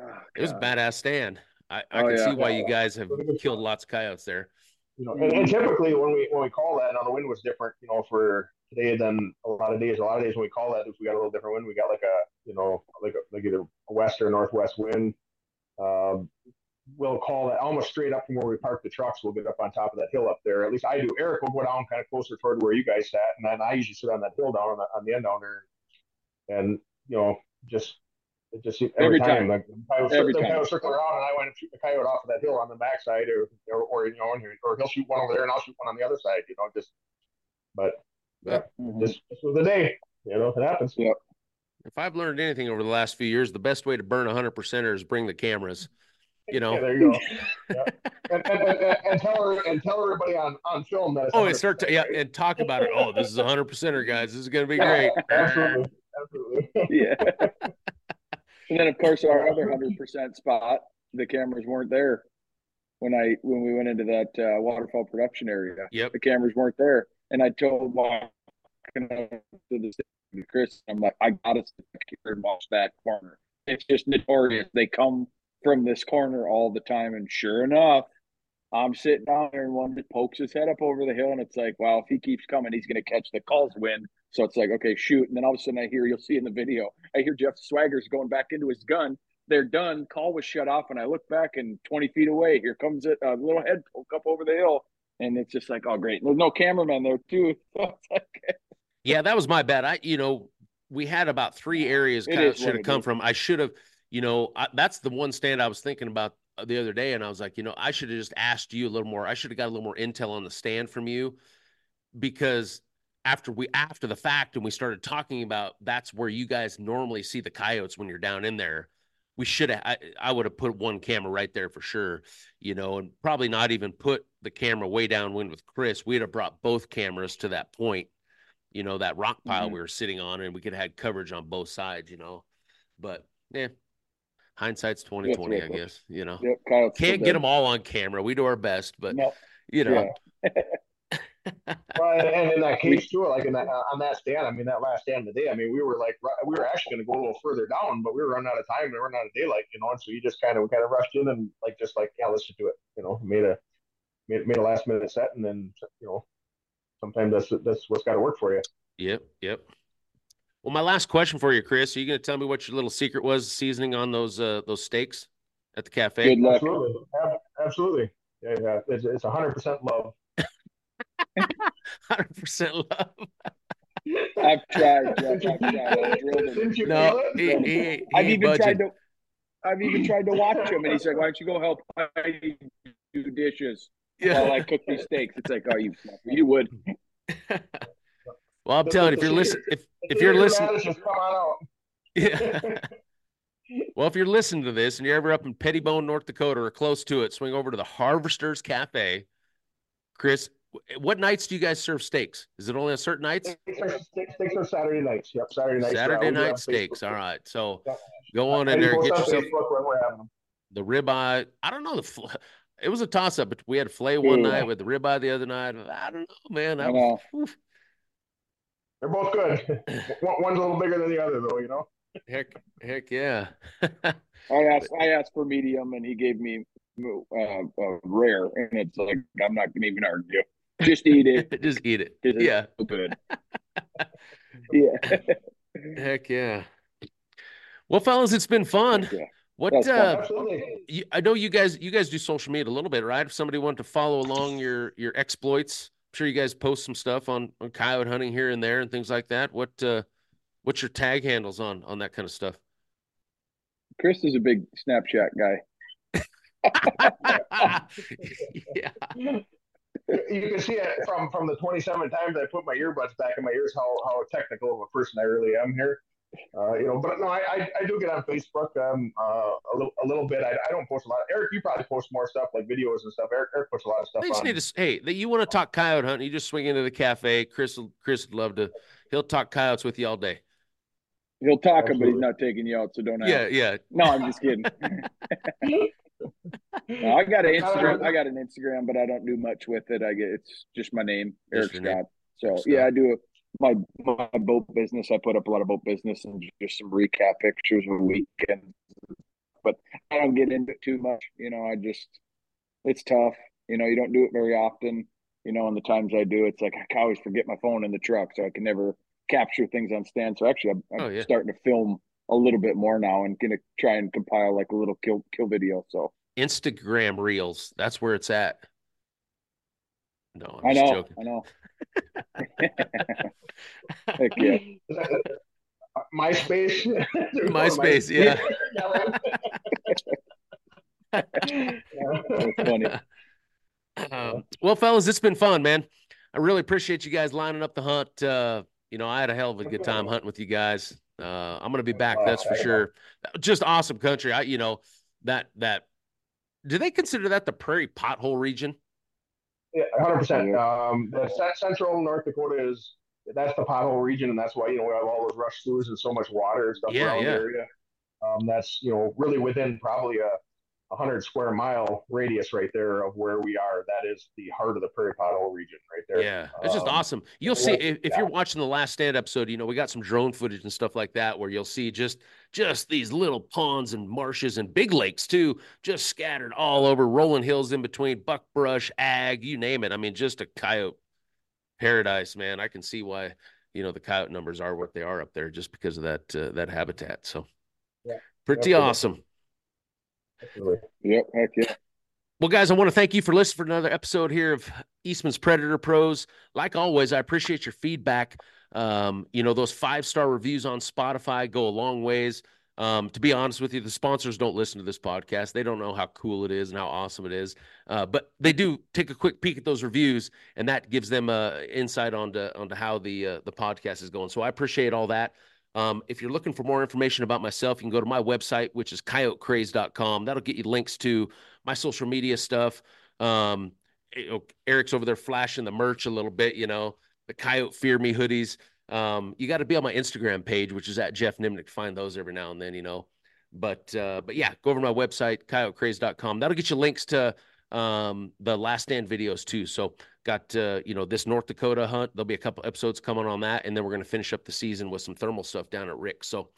oh, it was a badass stand. I, I oh, can yeah, see why yeah. you guys have killed lots of coyotes there. You know, and, and typically when we when we call that, now the wind was different, you know, for today than a lot of days. A lot of days when we call that, if we got a little different wind, we got like a, you know, like a, like either a west or northwest wind. Um, we'll call that almost straight up from where we park the trucks. We'll get up on top of that hill up there. At least I do. Eric will go down kind of closer toward where you guys sat, and then I usually sit on that hill down on the, on the end down there, and you know, just. It just every, every time, time. Like, I was every circling, time I was circling around, and I went and shoot the coyote off of that hill on the backside, or or, or you know, or he'll shoot one over there, and I'll shoot one on the other side, you know. Just, but yeah, mm-hmm. this, this was the day, you know. It happens. Yeah. If I've learned anything over the last few years, the best way to burn a hundred percenter is bring the cameras. You know. Yeah, there you go. Yeah. and, and, and, and tell her and tell everybody on, on film that. It's oh, and start to, yeah, and talk about it. Oh, this is a hundred percenter, guys. This is going to be great. Absolutely. Absolutely. Yeah. And then, of course, our other one hundred percent spot, the cameras weren't there when I when we went into that uh, waterfall production area. Yep. The cameras weren't there. And I told Mark, Chris, I'm like, I got to sit here and watch that corner. It's just notorious. They come from this corner all the time. And sure enough, I'm sitting down there and one just pokes his head up over the hill. And it's like, wow, if he keeps coming, he's going to catch the Culls win. So it's like, okay, shoot. And then all of a sudden I hear, you'll see in the video, I hear Geoff Swagger's going back into his gun. They're done. Call was shut off. And I look back and twenty feet away, here comes a uh, little head poke up over the hill. And it's just like, oh, great. There's no cameraman there too. So it's like, yeah, that was my bad. I, you know, we had about three areas coyotes should have come is. from. I should have, you know, I, that's the one stand I was thinking about the other day. And I was like, you know, I should have just asked you a little more. I should have got a little more intel on the stand from you, because after we after the fact and we started talking about that's where you guys normally see the coyotes when you're down in there, we should have I, I would have put one camera right there for sure, you know, and probably not even put the camera way downwind with Chris. We'd have brought both cameras to that point, you know, that rock pile mm-hmm. we were sitting on, and we could have had coverage on both sides, you know. But yeah, hindsight's twenty twenty, yes, yes, I guess, yes. You know. Yep, can't get them all on camera. We do our best, but no. You know. Yeah. Well, and in that case too, like in that on that stand, I mean that last stand of the day, I mean we were like we were actually going to go a little further down, but we were running out of time and we were running out of daylight, you know. And so you just kind of we kind of rushed in and like just like yeah, let's just do it, you know. Made a made, made a last minute set, and then you know sometimes that's that's what's got to work for you. Yep, yep. Well, my last question for you, Chris, are you going to tell me what your little secret was seasoning on those uh, those steaks at the cafe? Good luck. Absolutely, absolutely. Yeah, yeah. It's it's one hundred percent love. one hundred percent love. I've tried. Jeff, I've tried. I've no, he, he, he I've even budget. tried to. I've even tried to watch him, and he's like, "Why don't you go help I do dishes yeah. while I cook these steaks?" It's like, "Oh, you, you would." Well, I'm telling you, if you're listening, if if you're listening, yeah. Well, if you're listening to this and you're ever up in Pettibone, North Dakota, or close to it, swing over to the Harvester's Cafe, Chris. What nights do you guys serve steaks? Is it only on certain nights? Steaks are Saturday nights. Yep, Saturday nights. Saturday night steaks. All right. So go on in there and get yourself the ribeye. I don't know. The It was a toss-up. We had filet one night with the ribeye the other night. I don't know, man. I was, they're both good. One's a little bigger than the other, though, you know? Heck, heck yeah. I asked, I asked for medium, and he gave me uh, uh, rare, and it's like, I'm not going to even argue. Just eat it. Just eat it. It's yeah. So good. Yeah. Heck yeah. Well, fellas, it's been fun. Yeah. What yes, uh, you, I know you guys you guys do social media a little bit, right? If somebody wanted to follow along your your exploits, I'm sure you guys post some stuff on, on coyote hunting here and there and things like that. What uh, what's your tag handles on on that kind of stuff? Chris is a big Snapchat guy. Yeah. You can see it from, from the twenty-seven times I put my earbuds back in my ears, how, how technical of a person I really am here. Uh, you know, but no, I, I, I do get on Facebook um, uh, a, little, a little bit. I, I don't post a lot. Eric, you probably post more stuff like videos and stuff. Eric, Eric puts a lot of stuff. They just on. Need to, hey, that you want to talk coyote hunting, you just swing into the cafe. Chris, Chris would love to. He'll talk coyotes with you all day. He'll talk him, but he's not taking you out, so don't ask. Yeah, yeah. No, I'm just kidding. No, I got an Instagram. I got an Instagram, but I don't do much with it. I get it's just my name, Eric Scott. Name. So Eric Scott. Yeah, I do my my boat business. I put up a lot of boat business and just some recap pictures of the weekend. But I don't get into it too much. You know, I just it's tough. You know, you don't do it very often. You know, and the times I do, it's like I always forget my phone in the truck, so I can never capture things on stand. So actually, I'm, I'm oh, yeah. starting to film a little bit more now and gonna try and compile like a little kill kill video. So Instagram reels, that's where it's at. No, I'm I just know, joking. I know. Heck yeah. MySpace. MySpace, yeah. That's funny. Um, well, fellas, it's been fun, man. I really appreciate you guys lining up the hunt. Uh, you know, I had a hell of a good time hunting with you guys. Uh, I'm gonna be back. That's for sure. Just awesome country. I, you know, that that. Do they consider that the prairie pothole region? Yeah, one hundred percent. Um, the central North Dakota is that's the pothole region, and that's why you know we have all those rush throughs and so much water and stuff yeah, around yeah. the area. Um, that's you know really within probably a one hundred square mile radius right there of where we are. That is the heart of the prairie pothole region right there. Yeah, it's just um, awesome. You'll see if, if you're watching the Last Stand episode, you know, we got some drone footage and stuff like that where you'll see just, just these little ponds and marshes and big lakes too, just scattered all over, rolling hills in between, buckbrush, ag, you name it. I mean, just a coyote paradise, man. I can see why, you know, the coyote numbers are what they are up there just because of that, uh, that habitat. So yeah, pretty awesome. Yep, heck yeah. Well, guys, I want to thank you for listening for another episode here of Eastman's Predator Pros. Like always, I appreciate your feedback. Um, you know, those five-star reviews on Spotify go a long ways. Um, to be honest with you, the sponsors don't listen to this podcast. They don't know how cool it is and how awesome it is. Uh, but they do take a quick peek at those reviews, and that gives them uh, insight onto, onto how the, uh, the podcast is going. So I appreciate all that. Um, if you're looking for more information about myself, you can go to my website, which is coyote craze dot com. That'll get you links to my social media stuff. Um, Eric's over there flashing the merch a little bit, you know, the Coyote Fear Me hoodies. Um, you got to be on my Instagram page, which is at Geoff Nimnick, to find those every now and then, you know. But, uh, but yeah, go over to my website, coyote craze dot com. That'll get you links to um, the Last Stand videos too. So got, uh, you know, this North Dakota hunt, there'll be a couple episodes coming on that. And then we're going to finish up the season with some thermal stuff down at Rick. So,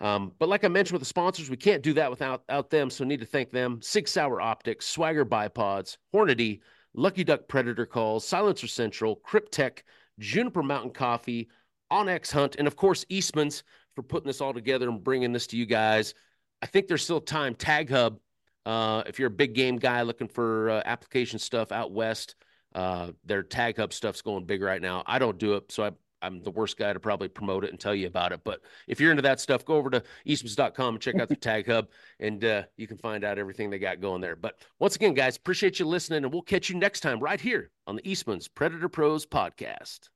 um, but like I mentioned with the sponsors, we can't do that without out them. So need to thank them. Six Hour Optics, Swagger Bipods, Hornady, Lucky Duck Predator Calls, Silencer Central, Cryptech, Juniper Mountain Coffee, Onyx Hunt, and of course, Eastman's for putting this all together and bringing this to you guys. I think there's still time. Tag Hub. Uh, if you're a big game guy looking for uh, application stuff out West, Uh, their Tag Hub stuff's going big right now. I don't do it, so I, I'm the worst guy to probably promote it and tell you about it. But if you're into that stuff, go over to eastman's dot com and check out the Tag Hub, and uh, you can find out everything they got going there. But once again, guys, appreciate you listening, and we'll catch you next time right here on the Eastman's Predator Pros Podcast.